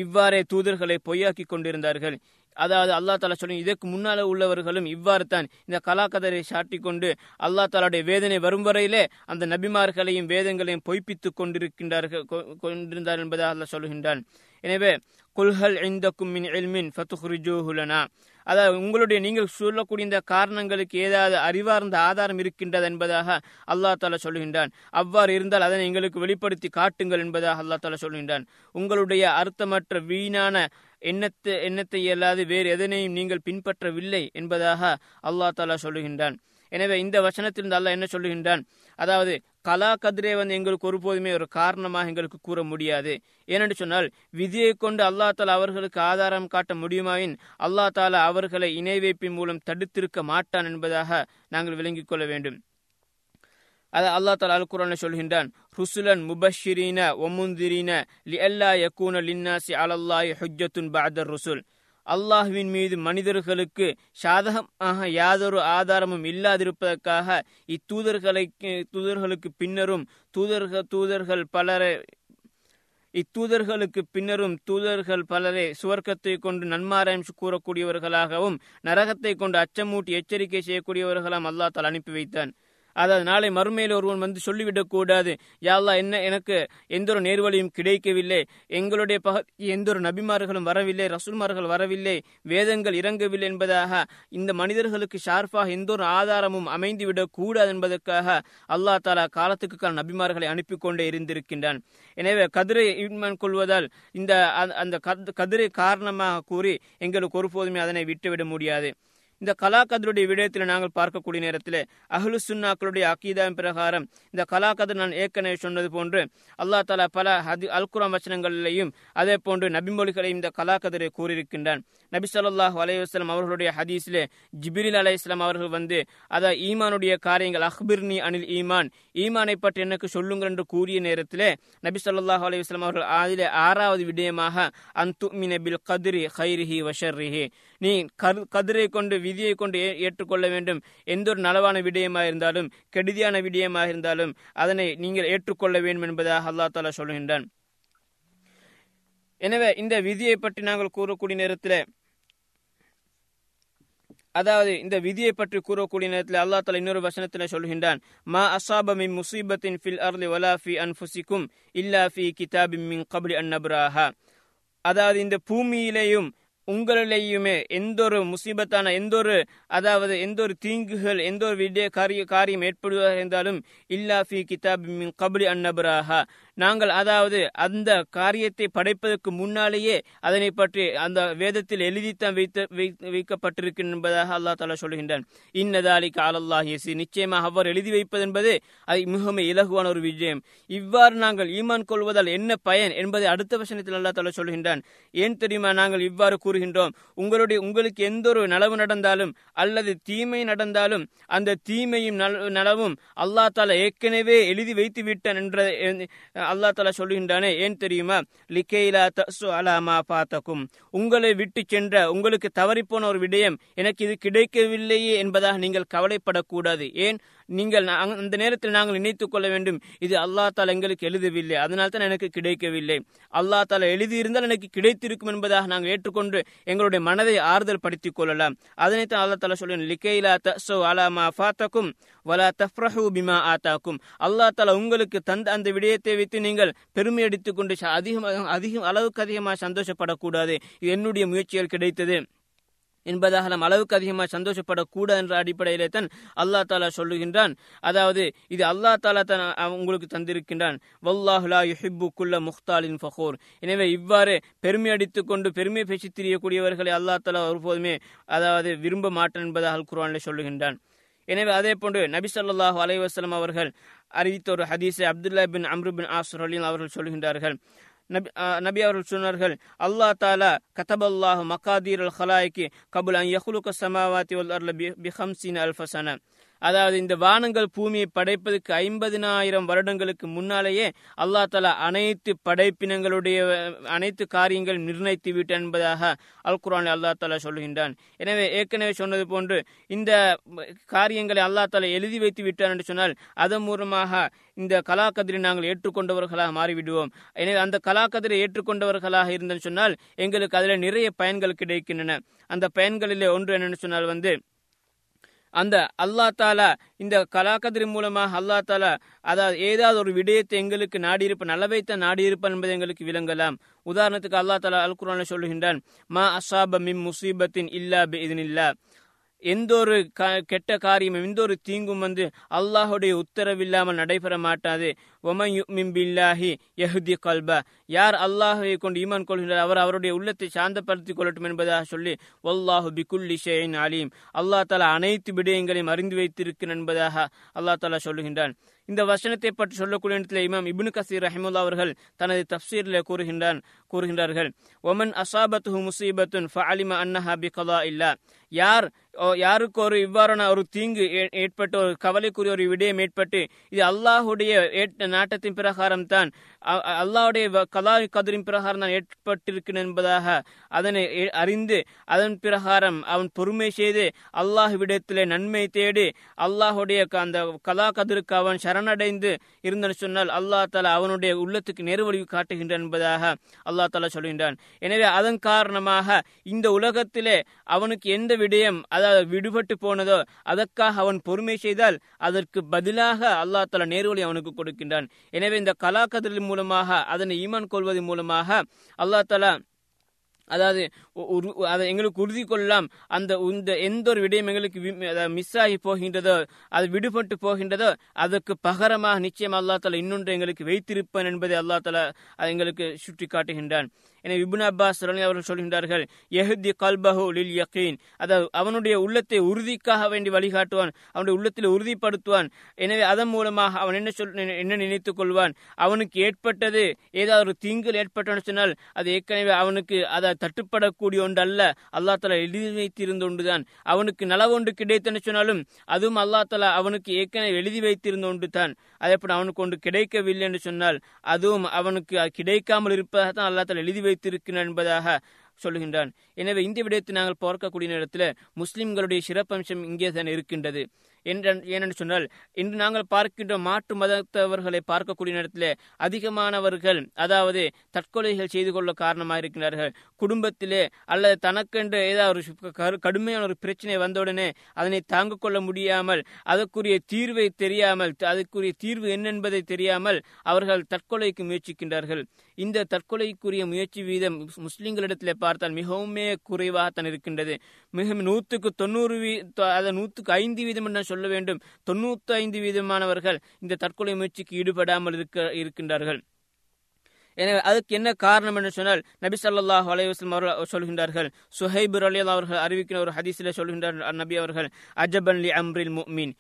இவ்வாறே தூதர்களை பொய்யாக்கி கொண்டிருந்தார்கள். அதாவது அல்லா தாலா சொல்லுங்க, இதற்கு முன்னால உள்ளவர்களும் இவ்வாறு தான் இந்த கலாக்கதிரை சாட்டி கொண்டு அல்லா தாலாவுடைய வேதனை வரும் வரையிலே அந்த நபிமார்களையும் வேதங்களையும் பொய்ப்பித்து கொண்டிருக்கின்றார்கள் கொண்டிருந்தார்கள் என்பதாக அல்லா சொல்கின்றான். எனவே குல்ஹல் இந்தக்கும் மின் இல்மின் ஃபதுஹ்ரிஜூஹு லனா, அதாவது உங்களுடைய நீங்கள் சொல்லக்கூடிய இந்த காரணங்களுக்கு ஏதாவது அறிவார்ந்த ஆதாரம் இருக்கின்றது என்பதாக அல்லா தாலா சொல்லுகின்றான். அவ்வாறு இருந்தால் அதனை எங்களுக்கு வெளிப்படுத்தி காட்டுங்கள் என்பதாக அல்லா தாலா சொல்லுகின்றான். உங்களுடைய அர்த்தமற்ற வீணான எண்ணத்து எண்ணத்தை அல்லாது வேறு எதனையும் நீங்கள் பின்பற்றவில்லை என்பதாக அல்லா தாலா சொல்லுகின்றான். எனவே இந்த வசனத்திலிருந்து அல்லாஹ் என்ன சொல்லுகின்றான், அதாவது கலா கதிரே வந்து எங்களுக்கு ஒருபோதுமே ஒரு காரணமாக எங்களுக்கு கூற முடியாது. ஏனென்று சொன்னால் விதியை கொண்டு அல்லா தாலா அவர்களுக்கு ஆதாரம் காட்ட முடியுமாயின் அல்லா தாலா அவர்களை இணை வைப்பின் மூலம் தடுத்திருக்க மாட்டான் என்பதாக நாங்கள் விளங்கிக் கொள்ள வேண்டும். அதை அல்லா தாலா அல் குர்ஆன்ல சொல்கின்றான், ருசுலன் முபஷிரீன ஒமுந்திரீன லிஅல்லா யகூன லின்னாஸி அலல்லாஹி ஹுஜ்ஜத்துன் பஅதர் ருசுல். அல்லாஹுவின் மீது மனிதர்களுக்கு சாதகமாக யாதொரு ஆதாரமும் இல்லாதிருப்பதற்காக இத்தூதர்களை தூதர்களுக்கு பின்னரும் தூதர்கள் தூதர்கள் பலரை இத்தூதர்களுக்கு பின்னரும் தூதர்கள் பலரை சுவர்க்கத்தை கொண்டு நன்மாராயம் கூறக்கூடியவர்களாகவும் நரகத்தை கொண்டு அச்சமூட்டி எச்சரிக்கை செய்யக்கூடியவர்களாம் அல்லாஹ் தாலா அனுப்பி வைத்தான். அதாவது நாளை மறுமையில் ஒருவன் வந்து சொல்லிவிடக்கூடாது, யா அல்லாஹ் என்ன எனக்கு எந்த ஒரு நேர்வழியும் கிடைக்கவில்லை, எங்களுடைய பகுதி எந்த ஒரு நபிமார்களும் வரவில்லை, ரசூல்மார்கள் வரவில்லை, வேதங்கள் இறங்கவில்லை என்பதாக இந்த மனிதர்களுக்கு ஷார்ஃபாக எந்த ஒரு ஆதாரமும் அமைந்துவிடக்கூடாது என்பதற்காக அல்லா தாலா காலத்துக்கு கால நபிமார்களை அனுப்பி கொண்டே இருந்திருக்கின்றான். எனவே கதிரை ஈமான் கொள்வதால் இந்த அந்த கதிரை காரணமாக கூறி எங்களுக்கு ஒருபோதுமே அதனை விட்டுவிட முடியாது. இந்த கலாக்கதருடைய விடயத்தில் நாங்கள் பார்க்கக்கூடிய நேரத்தில் அஹ்லு சுன்னாக்களுடைய அகீதாவின் பிரகாரம் இந்த கலாக்கதர் நான் ஏற்கனவே சொன்னது போன்று அல்லா தாலா பல ஹதி அல் குர்ஆன் வசனங்களிலேயும் அதே போன்று நபிமொழிகளையும் இந்த கலாக்கதரை கூறியிருக்கின்றான். நபி ஸல்லல்லாஹு அலைஹி வஸல்லம் அவர்களுடைய ஹதீஸிலே ஜிப்ரீல் அலைஹிஸ்ஸலாம் அவர்கள் வந்து அத ஈமானுடைய காரியங்கள் அஹ்பிர்னி அனில் ஈமான், ஈமானை பற்றி எனக்கு சொல்லுங்கள் என்று கூறிய நேரத்திலே நபி ஸல்லல்லாஹு அலைஹி வஸல்லம் அவர்கள் அதிலே ஆறாவது விடயமாக அன் துமின பில் கத்ரி கைரிஹி வஷர்ரிஹி, நீ கதிரை கொண்டு விதியை கொண்டு ஏற்றுக்கொள்ள வேண்டும், எந்த ஒரு நலவான விடயமாக இருந்தாலும் கெடுதியான விடயமாக இருந்தாலும் அதனை நீங்கள் ஏற்றுக்கொள்ள வேண்டும் என்பதாக அல்லாஹ் தஆலா சொல்கின்றான். எனவே இந்த விதியை பற்றி நாங்கள் கூறக்கூடிய நேரத்தில் அதாவது இந்த விதியை பற்றி கூறக்கூடிய நேரத்தில் அல்லாஹ் தஆலா இன்னொரு வசனத்தில் சொல்கின்றான், மா அஸாப மின் முஸீபத்தின் ஃபில் அர்லி வலா ஃபீ அன்ஃபுஸிக்கும் இல்லா ஃபீ கிதாபின் மின் கப்லி அன் நப்ராஹா. அதாவது இந்த பூமியிலேயும் உங்களிலேயுமே எந்த ஒரு முசீபத்தான எந்த ஒரு அதாவது எந்த ஒரு தீங்குகள் எந்த ஒரு விட காரிய காரியம் ஏற்படுவதாக இருந்தாலும் இல்லா ஃபி கிதாப் மின் கப்லி அன் நப்ராஹா, நாங்கள் அதாவது அந்த காரியத்தை படைப்பதற்கு முன்னாலேயே அதனை பற்றி அந்த வேதத்தில் எழுதித்தான் வைத்து வைக்கப்பட்டிருக்கின்றன என்பதாக அல்லா தாலா சொல்கின்றான். இன்னதாலிக அலல்லாஹ் யஸீர், நிச்சயமாக அவர் எழுதி வைப்பது என்பது அது மிகவும் இலகுவான ஒரு விஜயம். இவ்வாறு நாங்கள் ஈமான் கொள்வதால் என்ன பயன் என்பதை அடுத்த வசனத்தில் அல்லா தாலா சொல்கின்றான். ஏன் தெரியுமா நாங்கள் இவ்வாறு கூறுகின்றோம், உங்களுடைய உங்களுக்கு எந்த ஒரு நலவு நடந்தாலும் அல்லது தீமை நடந்தாலும் அந்த தீமையும் நலவும் அல்லா தாலா ஏற்கனவே எழுதி வைத்து விட்டான் என்ற அல்லா தாலா சொல்லுகின்றானே, ஏன் தெரியுமா, லிகேலா தஸு அலாமா பாத்தகும், உங்களை விட்டு சென்ற உங்களுக்கு தவறிப்போன ஒரு விடயம் எனக்கு இது கிடைக்கவில்லையே என்பதாக நீங்கள் கவலைப்படக்கூடாது. ஏன் நீங்கள் அந்த நேரத்தில் நாங்கள் நினைத்துக் கொள்ள வேண்டும், இது அல்லா தாலா எங்களுக்கு எழுதவில்லை, அதனால் தான் எனக்கு கிடைக்கவில்லை, அல்லா தாலா எழுதியிருந்தால் எனக்கு கிடைத்திருக்கும் என்பதாக நாங்கள் ஏற்றுக்கொண்டு எங்களுடைய மனதை ஆறுதல் படுத்திக் கொள்ளலாம். அதனைத்தான் அல்லா தாலா சொல்லுங்கள், லிகேலா தஸு அலாமா பாத்தகும் வலா தஃப்ரஹு பிமா ஆதாக்கும், அல்லா தாலா உங்களுக்கு தந்த அந்த விடயத்தை வைத்து நீங்கள் பெருமை அடித்துக் கொண்டு அதிகமாக அதிகம் அளவுக்கு அதிகமாக சந்தோஷப்படக்கூடாது, இது என்னுடைய முயற்சியால் கிடைத்தது என்பதாக நாம் அளவுக்கு அதிகமாக சந்தோஷப்படக்கூடாது என்ற அடிப்படையிலே தான் அல்லா தாலா சொல்லுகின்றான். அதாவது இது அல்லா தாலா தான் உங்களுக்கு தந்திருக்கின்றான். வல்லாஹு லா யுஹிப்புக்குள்ள முஹ்தாலின் ஃபகூர். எனவே இவ்வாறு பெருமை அடித்துக் கொண்டு பெருமை பேசி திரியக்கூடியவர்களை அல்லா தாலா ஒருபோதுமே அதாவது விரும்ப மாட்டான் என்பதாக அல் குர்ஆனிலே சொல்லுகின்றான். எனவே அதே போன்று நபி ஸல்லல்லாஹு அலைஹி வஸல்லம் அவர்கள் அறிவித்த ஒரு ஹதீஸை அப்துல்லா பின் அம்ரு பின் ஆஸ் ரலியல்லாஹு அவர்கள் சொல்கின்றார்கள். நபி நபி அவர்கள் சொன்னார்கள், அல்லாஹ் தாலா கதபல்லாஹு மகாதீரல் ஹலாயிகி கபுல் அன் யஹ்லுக ஸமாவாதி வல் அர்ல பி ஹம்சீன அல்ஃப சன, அதாவது இந்த வானங்கள் பூமியை படைப்பதற்கு ஐம்பதினாயிரம் வருடங்களுக்கு முன்னாலேயே அல்லா தாலா அனைத்து படைப்பினங்களுடைய அனைத்து காரியங்கள் நிர்ணயித்து விட்டான் என்பதாக அல் குர்ஆனில் அல்லா தாலா சொல்லுகின்றான். எனவே ஏற்கனவே சொன்னது போன்று இந்த காரியங்களை அல்லா தாலா எழுதி வைத்து விட்டான் என்று சொன்னால் அதன் மூலமாக இந்த கலாக்கதிரை நாங்கள் ஏற்றுக்கொண்டவர்களாக மாறிவிடுவோம். எனவே அந்த கலாக்கதிரை ஏற்றுக்கொண்டவர்களாக இருந்தேன்னு சொன்னால் எங்களுக்கு அதில் நிறைய பயன்கள் கிடைக்கின்றன. அந்த பயன்களிலே ஒன்று என்னென்னு சொன்னால் வந்து அந்த அல்லா தாலா இந்த கலாக்கதிரி மூலமாக அல்லா தாலா அதாவது ஏதாவது ஒரு விடயத்தை எங்களுக்கு நாடியிருப்பேன், நல்லவைத்தான் நாடியிருப்பேன் என்பதை எங்களுக்கு விளங்கலாம். உதாரணத்துக்கு அல்லா தாலா அல் குர்ஆன்ல சொல்லுகின்றான், மா அஸாப மின் முசீபத்தின் இல்லா பிஇத்னில்லா. எந்த ஒரு க கெட்ட காரியமும் எந்த ஒரு தீங்கும் வந்து அல்லாஹுடைய உத்தரவில்லாமல் நடைபெற மாட்டாது. ஒமன் யுமின் பில்லாஹி யஹ்தி கல்பா, யார் அல்லாஹை கொண்டு ஈமான் கொள்கின்றார் அவர் அவருடைய உள்ளத்தை சாந்தப்படுத்திக் கொள்ளட்டும் என்பதாக சொல்லி, வல்லாஹு பிகுல்லி ஷைஇன் அலீம், அல்லா தாலா அனைத்து விடயங்களையும் அறிந்து வைத்திருக்கிறேன் என்பதாக அல்லா தாலா சொல்லுகின்றான். இந்த வசனத்தை பற்றி சொல்லக்கூடிய இடத்துல இமாம் இப்னு கசீர் ரஹ்மத்துல்லாஹி அவர்கள் தனது தஃப்ஸீரில் கூறுகின்றான் கூறுகின்றார்கள் ஒமன் அஸாபத்துஹு முஸீபத்துன் ஃபஅலிம அன்னஹா பிகலா இல்லா, யார் யாருக்கு ஒரு இவ்வாறான ஒரு தீங்கு ஏற்பட்டு ஒரு கவலைக்குரிய ஒரு விடயம் ஏற்பட்டு இது அல்லாஹுடைய நாட்டத்தின் பிரகாரம் தான், அல்லாஹுடைய கலா கதிரின் பிரகாரம் தான் ஏற்பட்டிருக்கிறேன் என்பதாக அதனை அறிந்து அதன் பிரகாரம் அவன் பொறுமை செய்து அல்லாஹ் விடயத்திலே நன்மை தேடி அல்லாஹுடைய அந்த கலா கதிருக்கு அவன் சரணடைந்து இருந்தன்னு சொன்னால் அல்லா தாலா அவனுடைய உள்ளத்துக்கு நேர்வழிவு காட்டுகின்றான் என்பதாக அல்லா தாலா சொல்கின்றான். எனவே அதன் காரணமாக இந்த உலகத்திலே அவனுக்கு எந்த விடயம் அதாவது விடுபட்டு போனதோ அதற்காக அவன் பொறுமை செய்தால் அதற்கு பதிலாக அல்லா தாலா நேர்வழி அவனுக்கு கொடுக்கின்றான். எனவே இந்த கலாக்கதிரின் மூலமாக அதனை ஈமான் கொள்வதன் மூலமாக அல்லா தாலா அதாவது அதை எங்களுக்கு உறுதி கொள்ளலாம். அந்த இந்த எந்த ஒரு விடயம் எங்களுக்கு மிஸ் ஆகி போகின்றதோ அது விடுபட்டு போகின்றதோ அதற்கு பகரமாக நிச்சயம் அல்லா தாலா இன்னொன்று எங்களுக்கு வைத்திருப்பேன் என்பதை அல்லா தாலா எங்களுக்கு சுட்டி காட்டுகின்றான். எனவே இப்னு அப்பாஸ் அவர்கள் சொல்கின்றார்கள், யஹ்தி கல்பஹு லில் யகீன், அதாவது அவனுடைய உள்ளத்தை உறுதிக்காக வேண்டி வழிகாட்டுவான், அவனுடைய உள்ளத்தில் உறுதிப்படுத்துவான். எனவே அதன் மூலமாக அவன் என்ன சொல் என்ன நினைத்துக் கொள்வான், அவனுக்கு ஏற்பட்டது ஏதாவது ஒரு தீங்கில் ஏற்பட்டோன்னு சொன்னால் அது ஏற்கனவே அவனுக்கு அதை தட்டுப்படக்கூடிய ஒன்று அல்ல, அல்லா தாலா எழுதி வைத்திருந்த ஒன்றுதான். அவனுக்கு நலவு ஒன்று கிடைத்தன்னு சொன்னாலும் அதுவும் அல்லா தாலா அவனுக்கு ஏற்கனவே எழுதி வைத்திருந்த ஒன்று தான். அதே போல் அவனுக்கு ஒன்று கிடைக்கவில்லை என்று சொன்னால் அதுவும் அவனுக்கு கிடைக்காமல் இருப்பதாகத்தான் அல்லா தாலா எழுதி வைத்திருக்கிறான் என்பதாக சொல்லுகின்றான். எனவே இந்த விடயத்தை நாங்கள் பார்க்கக்கூடிய நேரத்தில் முஸ்லிம்களுடைய சிறப்பம்சம் இங்கே தான் இருக்கின்றது. ஏனென்று சொன்னால் இன்று நாங்கள் பார்க்கின்ற மாற்று மதத்தவர்களை பார்க்கக்கூடிய நேரத்தில் அதிகமானவர்கள் அதாவது தற்கொலைகள் செய்து கொள்ள காரணமாக இருக்கின்றார்கள். குடும்பத்திலே அல்லது தனக்கென்று ஏதாவது ஒரு கடுமையான ஒரு பிரச்சனை வந்தவுடனே அதனை தாங்கிக் கொள்ள முடியாமல் அதற்குரிய தீர்வை தெரியாமல் அதற்குரிய தீர்வு என்ன என்பதை தெரியாமல் அவர்கள் தற்கொலைக்கு முயற்சிக்கின்றார்கள். இந்த தற்கொலைக்குரிய முயற்சி வீதம் முஸ்லிம்களிடத்திலே பார்த்தால் மிகவும் குறைவாகத்தான் இருக்கின்றது. மிகவும் நூற்றுக்கு தொண்ணூறு அதாவது நூற்றுக்கு ஐந்து வீதம் என்ன சொல்ல வேண்டும், தொண்ணூத்தி ஐந்து வீதமானவர்கள் இந்த தற்கொலை முயற்சிக்கு ஈடுபடாமல் இருக்க இருக்கின்றார்கள். எனவே அதுக்கு என்ன காரணம் என்று சொன்னால் நபி ஸல்லல்லாஹு அலைஹி வஸல்லம் அவர்கள் சொல்கின்றார்கள், சுஹைப் ரலியல்லாஹு அவர்கள் அறிவிக்கிற ஒரு ஹதீஸில் சொல்கின்றார் நபி அவர்கள், அஜபன் லி அம்ரில் முஃமின்,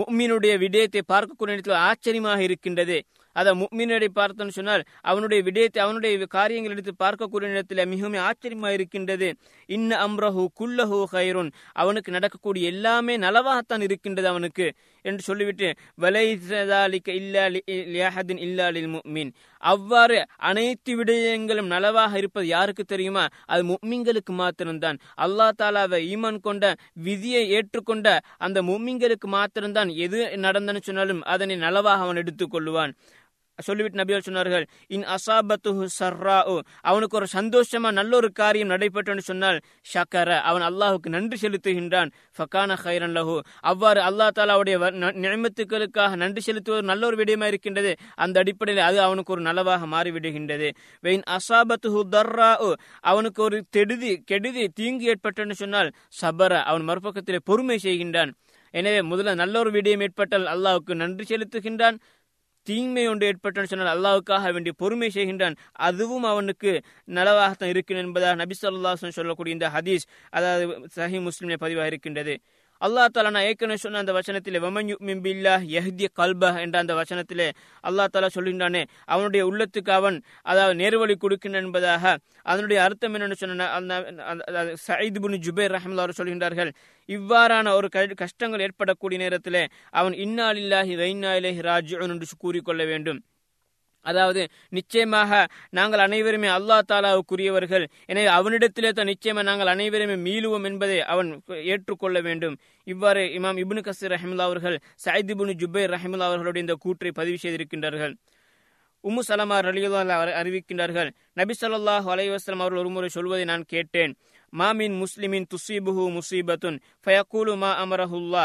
முஃமினுடைய விடயத்தை பார்க்கக்கூடிய இடத்தில் ஆச்சரியமாக இருக்கின்றது. அதை முஃமினை பார்த்தோன்னு சொன்னால் அவனுடைய விடயத்தை அவனுடைய காரியங்கள் எடுத்து பார்க்கக்கூடிய நேரத்தில் மிகவும் ஆச்சரியமாக இருக்கின்றது. இன்ன அம்ரஹு குல்லஹு ஹைருன், அவனுக்கு நடக்கக்கூடிய எல்லாமே நலவாகத்தான் இருக்கின்றது அவனுக்கு என்று சொல்லிவிட்டு, வலைஸாலிக இல்லா லிஹதின் இல்லா லில் முஃமின், அவ்வாறு அனைத்து விடயங்களும் நலவாக இருப்பது யாருக்கு தெரியுமா, அது முஃமின்களுக்கு மாத்திரம்தான். அல்லா தாலாவை ஈமான் கொண்ட விதியை ஏற்றுக்கொண்ட அந்த முஃமின்களுக்கு மாத்திரம்தான் எது நடந்தன்னு சொன்னாலும் அதனை நலவாக அவன் எடுத்துக்கொள்வான். சொல்லிவிட்டு நபியால் சொன்னார்கள், இன் அசாபத்து சர்ரா, அவனுக்கு ஒரு சந்தோஷமா நல்ல ஒரு காரியம் நடைபெற்றோன்னு சொன்னால் ஷக்கர, அவன் அல்லாஹுக்கு நன்றி செலுத்துகின்றான். ஃபகான ஹைரன் லஹு, அவ்வாறு அல்லா தாலாவுடைய நியமத்துக்களுக்காக நன்றி செலுத்துவது நல்ல ஒரு விடயமா இருக்கின்றது. அந்த அடிப்படையில் அது அவனுக்கு ஒரு நலவாக மாறிவிடுகின்றது. வெயின் அசாபத்து தர்ரா, அவனுக்கு ஒரு தெடுதி கெடுதி தீங்கு ஏற்பட்டோன்னு சொன்னால் சபர, அவன் மறுபக்கத்திலே பொறுமை செய்கின்றான். எனவே முதல்ல நல்ல ஒரு விடயம் ஏற்பட்டால் அல்லாஹுக்கு நன்றி செலுத்துகின்றான், தீமை ஒன்று ஏற்பட்டான்னு சொன்னால் அல்லாவுக்காக வேண்டிய பொறுமை செய்கின்றான், அதுவும் அவனுக்கு நலவாகத்தான் இருக்கிறேன் என்பதாக நபி ஸல்லல்லாஹு அலைஹி வஸல்லம் சொல்லக்கூடிய இந்த ஹதீஸ் அதாவது சஹீஹ் முஸ்லிமிலே பதிவாக இருக்கின்றது. அல்லாஹ் தஆலா நான் ஏற்கனவே சொன்ன அந்த வசனத்திலே வமன் யுமின் பில்லாஹி யஹ்தி கல்பஹு என்ற அந்த வசனத்திலே அல்லாஹ் தஆலா சொல்கின்றானே அவனுடைய உள்ளத்துக்கு அவன் அதாவது நேர்வழி கொடுக்கின்றான் என்பதாக அதனுடைய அர்த்தம் என்னென்னு சொன்ன சயீத் இப்னு ஜுபைர் ரஹ்மத்துல்லாஹி அலைஹி சொல்கின்றார்கள், இவ்வாறான ஒரு கஷ்டங்கள் ஏற்படக்கூடிய நேரத்தில் அவன் இன்னா லில்லாஹி வ இன்னா இலைஹி ராஜிஊன் என்று கூறிக்கொள்ள வேண்டும். அதாவது நிச்சயமாக நாங்கள் அனைவருமே அல்லா தாலாவுக்குரியவர்கள், எனவே அவனிடத்திலே தான் நிச்சயமாக நாங்கள் அனைவருமே மீளுவோம் என்பதை அவன் ஏற்றுக்கொள்ள வேண்டும். இவ்வாறு இமாம் இப்னு கசீர் ரஹ்மத்துல்லாஹி அவர்கள் சயீத் இப்னு ஜுபைர் ரஹ்மத்துல்லாஹி அவர்களுடைய இந்த கூற்றை பதிவு செய்திருக்கின்றார்கள். உம்மு சலமா ரலியல்லாஹு அன்ஹா அறிவிக்கின்றார்கள், நபி ஸல்லல்லாஹு அலைஹி வஸல்லம் அவர்கள் ஒருமுறை சொல்வதை நான் கேட்டேன், மா மின் முஸ்லிமின் துசீபுஹு முசீபத்துன் ஃபயக்கூலு மா அமரஹுல்லா.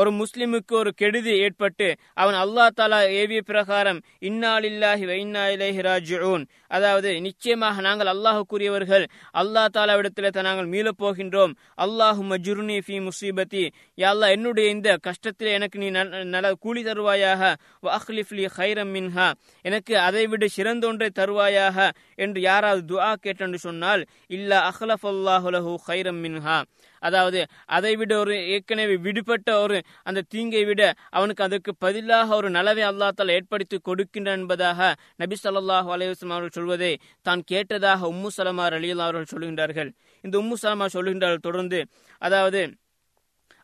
ஒரு முஸ்லிமுக்கு ஒரு கெடுதி ஏற்பட்டு அவன் அல்லாஹ் தஆலா ஏவிய பிரகாரம் இன்னா லில்லாஹி வ இன்னா இலைஹி ராஜிஊன், அதாவது நிச்சயமாக நாங்கள் அல்லாஹ்வுக்குரியவர்கள், அல்லாஹ் தஆலாவிடத்தில் நாங்கள் மீளப் போகின்றோம். அல்லாஹும்ம ஜுர்னி ஃபி முஸீபத்தி, யா அல்லாஹ் என்னுடைய இந்த கஷ்டத்தில் எனக்கு நீ நல்ல கூலி தருவாயாக, வ அஹ்லிஃப் லி கைரம் மின்ஹா, எனக்கு அதை விட சிறந்தொன்றை தருவாயாக என்று யாராவது துஆ கேட்டென்று சொன்னால் இல்லா அஹ்லஃப் அல்லாஹு லஹு கைரம் மின்ஹா, அதாவது அதைவிட ஒரு ஏற்கனவே விடுபட்ட ஒரு அந்த தீங்கை விட அவனுக்கு அதற்கு பதிலாக ஒரு நலவை அல்லாஹ் தஆலா ஏற்படுத்தி கொடுக்கின்றான் என்பதாக நபி ஸல்லல்லாஹு அலைஹி வஸல்லம் அவர்கள் சொல்வதை தான் கேட்டதாக உம்மு சலமா ரலியல்லாஹு அவர்கள் சொல்லுகின்றார்கள். இந்த உம்மு சலமா சொல்லுகின்றார்கள் தொடர்ந்து, அதாவது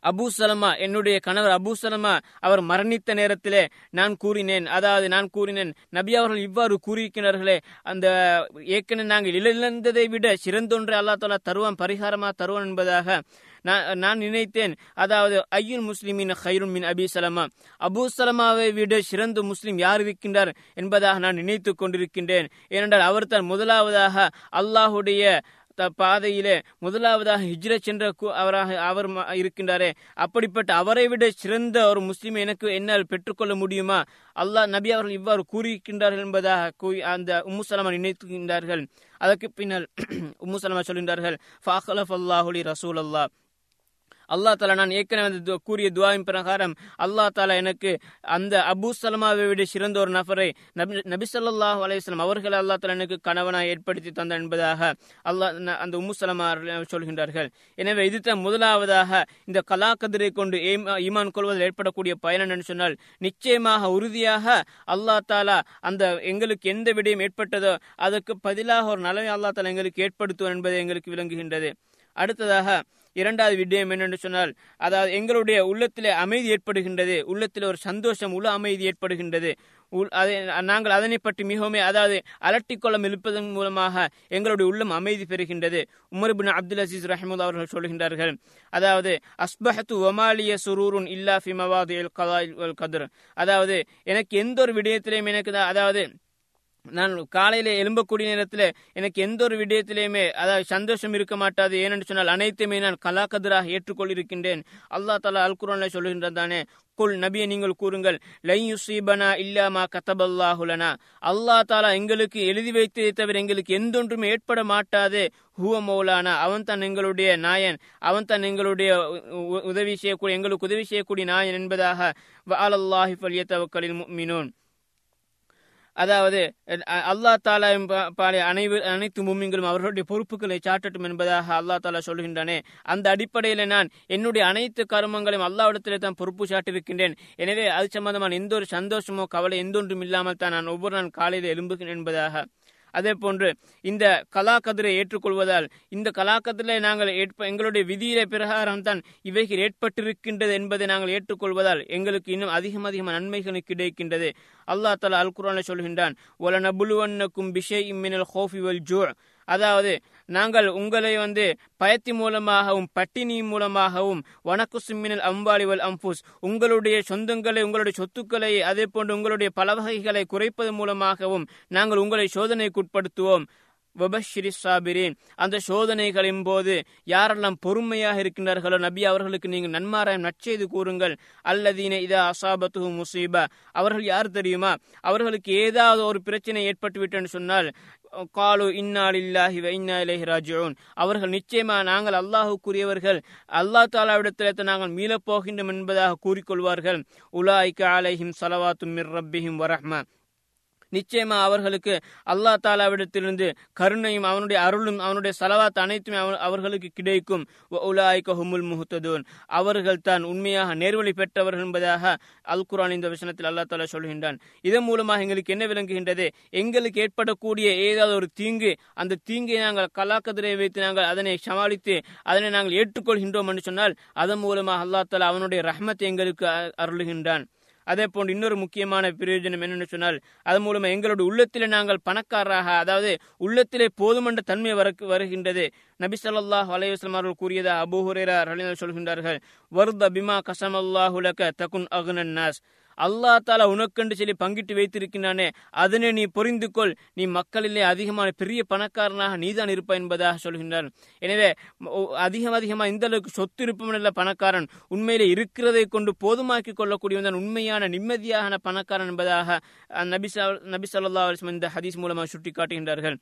அபூ சலமா, என்னுடைய கணவர் அபூ சலமா அவர் மரணித்த நேரத்திலே நான் கூறினேன், அதாவது நான் கூறினேன் நபி அவர்கள் இவ்வாறு கூறியிருக்கிறார்களே, அந்த ஏற்கனவே நாங்கள் இழந்ததை விட சிறந்தொன்றை அல்லாஹ் தஆலா தருவான், பரிகாரமாக தருவான் என்பதாக நான் நினைத்தேன். அதாவது ஐயுல் முஸ்லிமின் ஹைருன் மின் அபி சலமா, அபூ சலமாவை விட சிறந்த முஸ்லிம் யார் இருக்கின்றார் என்பதாக நான் நினைத்து கொண்டிருக்கின்றேன். ஏனென்றால் அவர் தான் முதலாவதாக அல்லாஹுடைய பாதையிலே முதலாவதாக ஹிஜ்ரத் சென்ற அவராக அவர் இருக்கின்றாரே, அப்படிப்பட்ட அவரை விட சிறந்த ஒரு முஸ்லிம் எனக்கு என்னால் பெற்றுக்கொள்ள முடியுமா, அல்லாஹ் நபி அவர்கள் இவ்வாறு கூறியிருக்கின்றார்கள் என்பதாக கூறி அந்த உம்மு சலமா நினைத்துகின்றார்கள். அதற்கு பின்னால் உம்மு சலமா சொல்கின்றார்கள், ஃபஹலஃப் அல்லாஹு லி ரசூல் அல்லா, அல்லாஹ் தஆலா நான் ஏற்கனவே கூறிய துஆவின் பிரகாரம் அல்லாஹ் தஆலா எனக்கு அந்த அபூ சலமாவை விட சிறந்த ஒரு நபரை நபி ஸல்லல்லாஹு அலைஹி வஸல்லம் அவர்கள் அல்லாஹ் தஆலா எனக்கு கணவனாக ஏற்படுத்தி தந்தான் என்பதாக அல்லாஹ் அந்த உம்மு சலமா சொல்கின்றார்கள். எனவே இதுதான் முதலாவதாக இந்த கலா கதிரை கொண்டு ஈமான் கொள்வதில் ஏற்படக்கூடிய பயன் என்று சொன்னால், நிச்சயமாக உறுதியாக அல்லாஹ் தஆலா அந்த எங்களுக்கு எந்த விடயம் ஏற்பட்டதோ அதற்கு பதிலாக ஒரு நலவை அல்லாஹ் தஆலா எங்களுக்கு ஏற்படுத்துவோம் என்பதை எங்களுக்கு விளங்குகின்றது. அடுத்ததாக இரண்டாவது விடயம் என்னென்று சொன்னால், அதாவது எங்களுடைய உள்ளத்திலே அமைதி ஏற்படுகின்றது, உள்ளத்தில் ஒரு சந்தோஷம் உள்ள அமைதி ஏற்படுகின்றது. நாங்கள் அதனை பற்றி மிகவும் அதாவது அலட்டிக்கொள்ளம் இருப்பதன் மூலமாக எங்களுடைய உள்ளம் அமைதி பெறுகின்றது. உமர் பின் அப்துல் அசீஸ் ரஹ்மத்துல்லாஹி அவர்கள் சொல்கின்றார்கள், அதாவது அஸ்பஹத்து வமாலிய சுரூருன் இல்லா ஃபி மவாதிஇல் கதாஇல் வல் கத்ர், அதாவது எனக்கு எந்த ஒரு விடயத்திலையும் எனக்கு அதாவது நான் காலையில எழும்பக்கூடிய நேரத்தில் எனக்கு எந்த ஒரு விடயத்திலேயுமே அதாவது சந்தோஷம் இருக்க மாட்டாது. ஏனென்று சொன்னால் அனைத்துமே நான் கலாக்கதிராக ஏற்றுக்கொள்ளிருக்கின்றேன். அல்லாஹ் தஆலா அல் குர்ஆன்ல சொல்லுகின்றது தானே, குல் நபியை நீங்கள் கூறுங்கள், லை யுஸீபனா இல்லா மா கதபல்லாஹு லனா, அல்லாஹ் தஆலா எங்களுக்கு எழுதி வைத்ததை தவிர எங்களுக்கு எந்தொன்றுமே ஏற்பட மாட்டாது. ஹுவ மௌலானா, அவன் தான் எங்களுடைய நாயன், அவன் தான் எங்களுடைய உதவி செய்யக்கூடிய எங்களுக்கு உதவி செய்யக்கூடிய நாயன் என்பதாக வ அலல்லாஹி ஃபல்யதவக்கலில் முஃமினூன், அதாவது அல்லாஹ் தஆலா பாடைய அனைவர் அனைத்து முஃமின்களும் அவர்களுடைய பொறுப்புகளை சாட்டட்டும் என்பதாக அல்லாஹ் தஆலா சொல்கின்றானே, அந்த அடிப்படையில் நான் என்னுடைய அனைத்து கர்மங்களையும் அல்லாஹ்விடத்திலே தான் பொறுப்பு சாட்டியிருக்கின்றேன். எனவே அது சம்பந்தமான எந்த ஒரு சந்தோஷமோ கவலை எந்தொன்றும் இல்லாமல் தான் நான் ஒவ்வொரு நாள் காலையில் எழும்புகிறேன் என்பதாக. அதே போன்று இந்த கலாக்கதிரை ஏற்றுக்கொள்வதால் இந்த கலாக்கதிரை நாங்கள் ஏற்ப எங்களுடைய விதியில பிரகாரம் தான் இவைகள் ஏற்பட்டிருக்கின்றது என்பதை நாங்கள் ஏற்றுக்கொள்வதால் எங்களுக்கு இன்னும் அதிகம் அதிகமான நன்மைகள் கிடைக்கின்றது. அல்லாஹ் தஆலா அல் குர்ஆனில் சொல்கின்றான், வலனபுலுவன்னக்கும் பிஷைஇம் மினல் ஹௌஃபி வல் ஜூ, அதாவது நாங்கள் உங்களை வந்து பயத்தின் மூலமாகவும் பட்டினி மூலமாகவும் வனக்குசுமினல் அம்பாலிவல் அம்பூஸ், உங்களுடைய சொந்தங்களை உங்களுடைய சொத்துக்களை அதே போன்று உங்களுடைய பல வகைகளை குறைப்பது மூலமாகவும் நாங்கள் உங்களை சோதனைக்குட்படுத்துவோம். வபஷ்ஷிரி சாபிரீன், அந்த சோதனைகளின் போது யாரெல்லாம் பொறுமையாக இருக்கின்றார்களோ நபி அவர்களுக்கு நீங்கள் நன்மாராயம் நற்செய்து கூறுங்கள். அல்லதீன இதா அசாபத்து முசீபா, அவர்கள் யார் தெரியுமா, அவர்களுக்கு ஏதாவது ஒரு பிரச்சனை ஏற்பட்டுவிட்டேன்னு சொன்னால் காலு இன்னா லில்லாஹி வ இன்னா இலைஹி ராஜிஊன், அவர்கள் நிச்சயமா நாங்கள் அல்லாஹ்வுக்குரியவர்கள், அல்லாஹ் தஆலாவிடத்திலே நாங்கள் மீளப் போகின்றோம் என்பதாக கூறிக்கொள்வார்கள். உலாயிக அலைஹிம் ஸலவாத்தும் மிர் ரப்பிஹிம் வ ரஹ்ம, நிச்சயமா அவர்களுக்கு அல்லாஹ் தஆலாவிடத்திலிருந்து கருணையும் அவனுடைய அருளும் அவனுடைய ஸலவாத் அனைத்துமே அவர்களுக்கு கிடைக்கும். உலாயிக ஹுமுல் முஹ்ததூன், அவர்கள் தான் உண்மையாக நேர்வழி பெற்றவர்கள் என்பதாக அல் குர்ஆன் இந்த வசனத்தில் அல்லாஹ் தஆலா சொல்கின்றான். இதன் மூலமாக எங்களுக்கு என்ன விளங்குகின்றது, எங்களுக்கு ஏற்படக்கூடிய ஏதாவது ஒரு தீங்கு, அந்த தீங்கை நாங்கள் கலாக்கதிரை வைத்து நாங்கள் அதனை சமாளித்து அதனை நாங்கள் ஏற்றுக்கொள்கின்றோம் என்று சொன்னால் அதன் மூலமாக அல்லாஹ் தஆலா அவனுடைய ரஹ்மத்தை எங்களுக்கு அருளுகின்றான். அதே போன்று இன்னொரு முக்கியமான பிரயோஜனம் என்னென்னு சொன்னால், அதன் மூலமாக எங்களுடைய உள்ளத்திலே நாங்கள் பணக்காரராக அதாவது உள்ளத்திலே போதுமன்ற தன்மை வர வருகின்றது. நபி ஸல்லல்லாஹு அலைஹி வஸல்லம் அவர்கள் கூறியதா அபூ ஹுரைரா ரலியல்லாஹு சொல்கின்றார்கள், வர்த பிமா கஸமல்லாஹு லக தகுன் அக்னன் நாஸ், அல்லா தாலா உனக்கென்று சொல்லி பங்கிட்டு வைத்திருக்கிறானே, அதனை நீ புரிந்து கொள், நீ மக்களிலே அதிகமான பெரிய பணக்காரனாக நீதான் இருப்பாய் என்பதாக சொல்கின்றான். எனவே அதிகம் அதிகமாக இந்த அளவுக்கு சொத்து இருப்பவனல்ல பணக்காரன், உண்மையிலே இருக்கிறதை கொண்டு போதுமாக்கி கொள்ளக்கூடியவன் உண்மையான நிம்மதியான பணக்காரன் என்பதாக நபி நபி ஸல்லல்லாஹு அலைஹி வஸல்லம் இந்த ஹதீஸ் மூலமாக சுட்டி காட்டுகின்றார்கள்.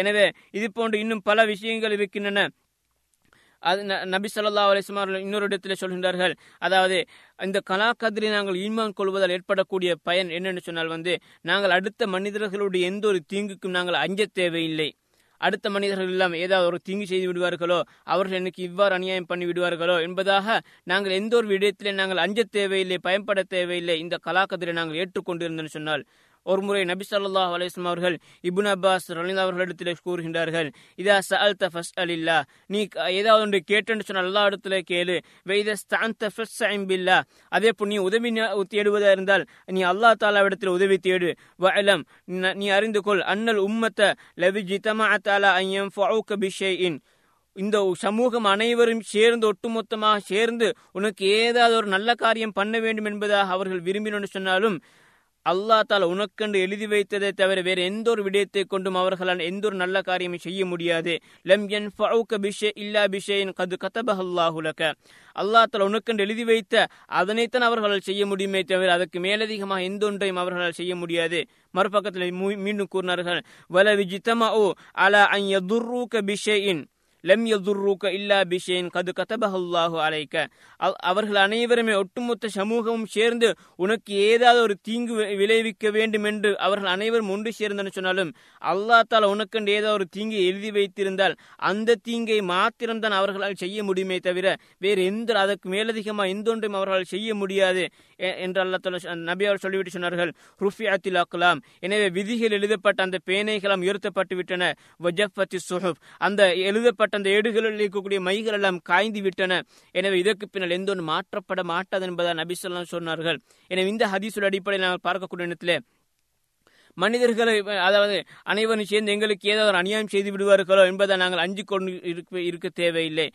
எனவே இது போன்று இன்னும் பல விஷயங்கள் இருக்கின்றன. அது நபி ஸல்லல்லாஹு அலைஹி வஸல்லம் இன்னொரு இடத்திலே சொல்கின்றார்கள், அதாவது இந்த கலா கதிரை நாங்கள் ஈமான் கொள்வதால் ஏற்படக்கூடிய பயன் என்னென்னு சொன்னால் வந்து, நாங்கள் அடுத்த மனிதர்களுடைய எந்த ஒரு தீங்குக்கும் நாங்கள் அஞ்ச தேவையில்லை. அடுத்த மனிதர்கள் இல்லாமல் ஏதாவது ஒரு தீங்கு செய்து விடுவார்களோ, அவர்கள் எனக்கு இவ்வாறு அநியாயம் பண்ணி விடுவார்களோ என்பதாக நாங்கள் எந்த ஒரு விடயத்திலே நாங்கள் அஞ்ச தேவையில்லை, பயன்பட தேவையில்லை. இந்த கலா கதிரை நாங்கள் ஏற்றுக்கொண்டிருந்தோம்னு சொன்னால், ஒரு முறை நபி ஸல்லல்லாஹு அலைஹி வஸல்லம் அவர்கள் இப்னு அப்பாஸ் ரலியல்லாஹு அன்ஹு அவர்களிடத்திலே கூறுகின்றார்கள், இதா சஅல்த ஃபஸ்அலில்லாஹ், நீ ஏதாவது ஒன்று கேட்டேன்னு சொன்னால் அல்லாஹ் இடத்திலே கேளு. வைதா ஸ்தஅன்த ஃபஸ்அன் பில்லாஹ், அதே போல் நீ உதவி தேடுவதாக இருந்தால் நீ அல்லாஹ் தஆலாவிடத்தில் உதவி தேடு. வஅலம், நீ அறிந்து கொள், அன்னல் உம்மத லவிஜ்தமஅத் அலா அன் யன்ஃபஉக பிஷைஇன், இந்த சமூகம் அனைவரும் சேர்ந்து ஒட்டுமொத்தமாக சேர்ந்து உனக்கு ஏதாவது ஒரு நல்ல காரியம் பண்ண வேண்டும் என்பதாக அவர்கள் விரும்பினோன்னு சொன்னாலும் அல்லாஹ் தஆலா உனக்கென்று எழுதி வைத்ததை தவிர வேறு எந்த ஒரு விடயத்தை கொண்டும் அவர்களால் எந்த ஒரு நல்ல காரியமும் செய்ய முடியாது. லம் யன்ஃபஉக பிஷை இல்லா பிஷைன் கத் கதபஹு அல்லாஹு லக, அல்லாஹ் தஆலா உனக்கென்று எழுதி வைத்த அதனைத்தான் அவர்களால் செய்ய முடியுமே தவிர அதற்கு மேலதிகமாக எந்த ஒன்றையும் அவர்களால் செய்ய முடியாது. மறுபக்கத்தில் மீண்டும் கூறினார்கள், வல விஜ்தமஉ அலா அன் யதுர்ருக பிஷைன் லம் யதுர்ருக இல்லா பிஷைன் கத் கதபஹு அல்லாஹு அலைக, அவர்கள் அனைவருமே ஒட்டுமொத்த சமூகமும் சேர்ந்து உனக்கு ஏதாவது ஒரு தீங்கு விளைவிக்க வேண்டும் என்று அவர்கள் அனைவரும் ஒன்று சேர்ந்தனர் சொன்னாலும் அல்லாஹ் தஆலா உனக்கென்று ஏதாவது ஒரு தீங்கை எழுதி வைத்திருந்தால் அந்த தீங்கை மாத்திரம்தான் அவர்களால் செய்ய முடியுமே தவிர வேறு எந்த அதற்கு மேலதிகமாக எந்த ஒன்றையும் அவர்களால் செய்ய முடியாது என்று அல்லாஹ் தஆலா நபி அவர் சொல்லிவிட்டு சொன்னார்கள். ருஃபிஅத்தில் அக்லாம், எனவே விதிகள் எழுதப்பட்ட அந்த பேனைகளாம் உயர்த்தப்பட்டு விட்டன. வஜஃபத்தி சுஹுஃப், அந்த எழுதப்பட்ட அந்த ஏடுகளில் இருக்கக்கூடிய மைகள் எல்லாம் காய்ந்து விட்டன. எனவே இதற்கு பின்னால் எந்த ஒன்று மாற்றப்பட மாட்டாது என்பதை நபி ஸல்லல்லாஹு அலைஹி வஸல்லம் சொன்னார்கள். எனவே இந்த ஹதீஸுடைய அடிப்படையில் நாங்கள் பார்க்கக்கூடிய இடத்திலே மனிதர்களை அதாவது அனைவரும் சேர்ந்து எங்களுக்கு ஏதாவது ஒரு அநியாயம் செய்து விடுவார்களோ என்பதை நாங்கள் அஞ்சு கொண்டு இருக்க இருக்க தேவையில்லை.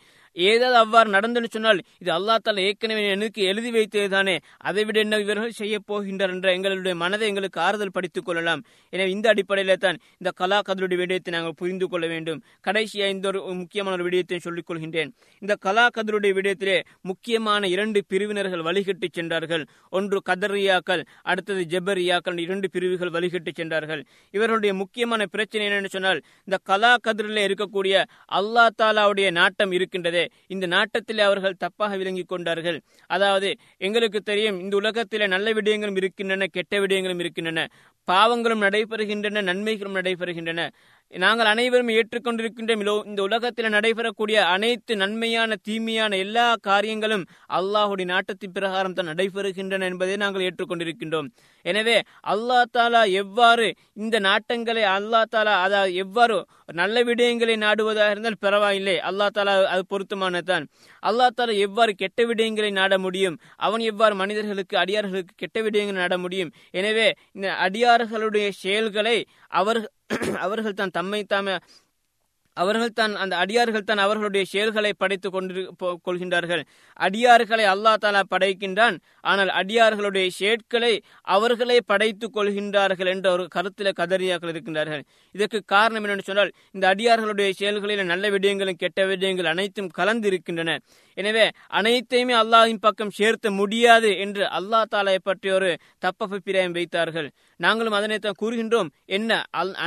ஏதாவது அவ்வாறு நடந்துன்னு சொன்னால் இது அல்லாஹ் தஆலா ஏற்கனவே எனக்கு எழுதி வைத்தது தானே, அதை விட என்ன இவர்கள் செய்ய போகின்றார் என்ற எங்களுடைய மனதை எங்களுக்கு ஆறுதல் படித்துக் கொள்ளலாம். எனவே இந்த அடிப்படையிலே தான் இந்த கலா கதிருடைய விடயத்தை நாங்கள் புரிந்து கொள்ள வேண்டும். கடைசியாக இந்த ஒரு முக்கியமான ஒரு விடயத்தை சொல்லிக் கொள்கின்றேன். இந்த கலா கதிருடைய விடயத்திலே முக்கியமான இரண்டு பிரிவினர்கள் வழிகட்டு சென்றார்கள். ஒன்று கதரியாக்கள், அடுத்தது ஜபரியாக்கள், இரண்டு பிரிவுகள் வழிகட்டு சென்றார்கள். இவர்களுடைய முக்கியமான பிரச்சனை என்னன்னு சொன்னால், இந்த கலா கதிரிலே இருக்கக்கூடிய அல்லாஹ் தஆலாவுடைய நாட்டம் இருக்கின்றது, இந்த நாட்டத்திலே அவர்கள் தப்பாக விளங்கிக் கொண்டார்கள். அதாவது எங்களுக்கு தெரியும், இந்த உலகத்திலே நல்ல விடயங்களும் இருக்கின்றன, கெட்ட விடயங்களும் இருக்கின்றன, பாவங்களும் நடைபெறுகின்றன, நன்மைகளும் நடைபெறுகின்றன. நாங்கள் அனைவரும் ஏற்றுக்கொண்டிருக்கின்றோம், இந்த உலகத்தில் நடைபெறக்கூடிய அனைத்து நன்மையான தீமையான எல்லா காரியங்களும் அல்லாஹுடைய நாட்டத்தின் பிரகாரம் தான் நடைபெறுகின்றன என்பதை நாங்கள் ஏற்றுக்கொண்டிருக்கின்றோம். எனவே அல்லாஹ் தஆலா எவ்வாறு இந்த நாட்டங்களை அல்லாஹ் தஆலா அதாவது எவ்வாறு நல்ல விடயங்களை நாடுவதாக இருந்தால் பரவாயில்லை, அல்லாஹ் தஆலா அது பொருத்தமானதான். அல்லாஹ் தஆலா எவ்வாறு கெட்ட விடயங்களை நாட முடியும், அவன் எவ்வாறு மனிதர்களுக்கு அடியார்களுக்கு கெட்ட விடயங்களை நாட முடியும். எனவே இந்த அடியார்களுடைய செயல்களை அவர்கள் அவர்கள் தான் தம்மை தாமே அவர்கள் தான் அந்த அடியார்கள் தான் அவர்களுடைய செயல்களை படைத்துக் கொண்டு கொள்கின்றார்கள். அடியார்களை அல்லாஹ் தஆலா படைக்கின்றான், ஆனால் அடியார்களுடைய செயற்களை அவர்களை படைத்துக் கொள்கின்றார்கள் என்ற ஒரு கருத்தில கதரியாக்கள் இருக்கின்றார்கள். இதற்கு காரணம் என்னென்னு சொன்னால், இந்த அடியார்களுடைய செயல்களில் நல்ல விடயங்களும் கெட்ட விடயங்கள் அனைத்தும் கலந்து இருக்கின்றன. எனவே அனைத்தையுமே அல்லாஹ்வின் பக்கம் சேர்த்த முடியாது என்று அல்லாஹ் தஆலாவை பற்றி ஒரு தப்பபிப்பிராயம் வைத்தார்கள். நாங்களும் அதனைத்தான் கூறுகின்றோம். என்ன,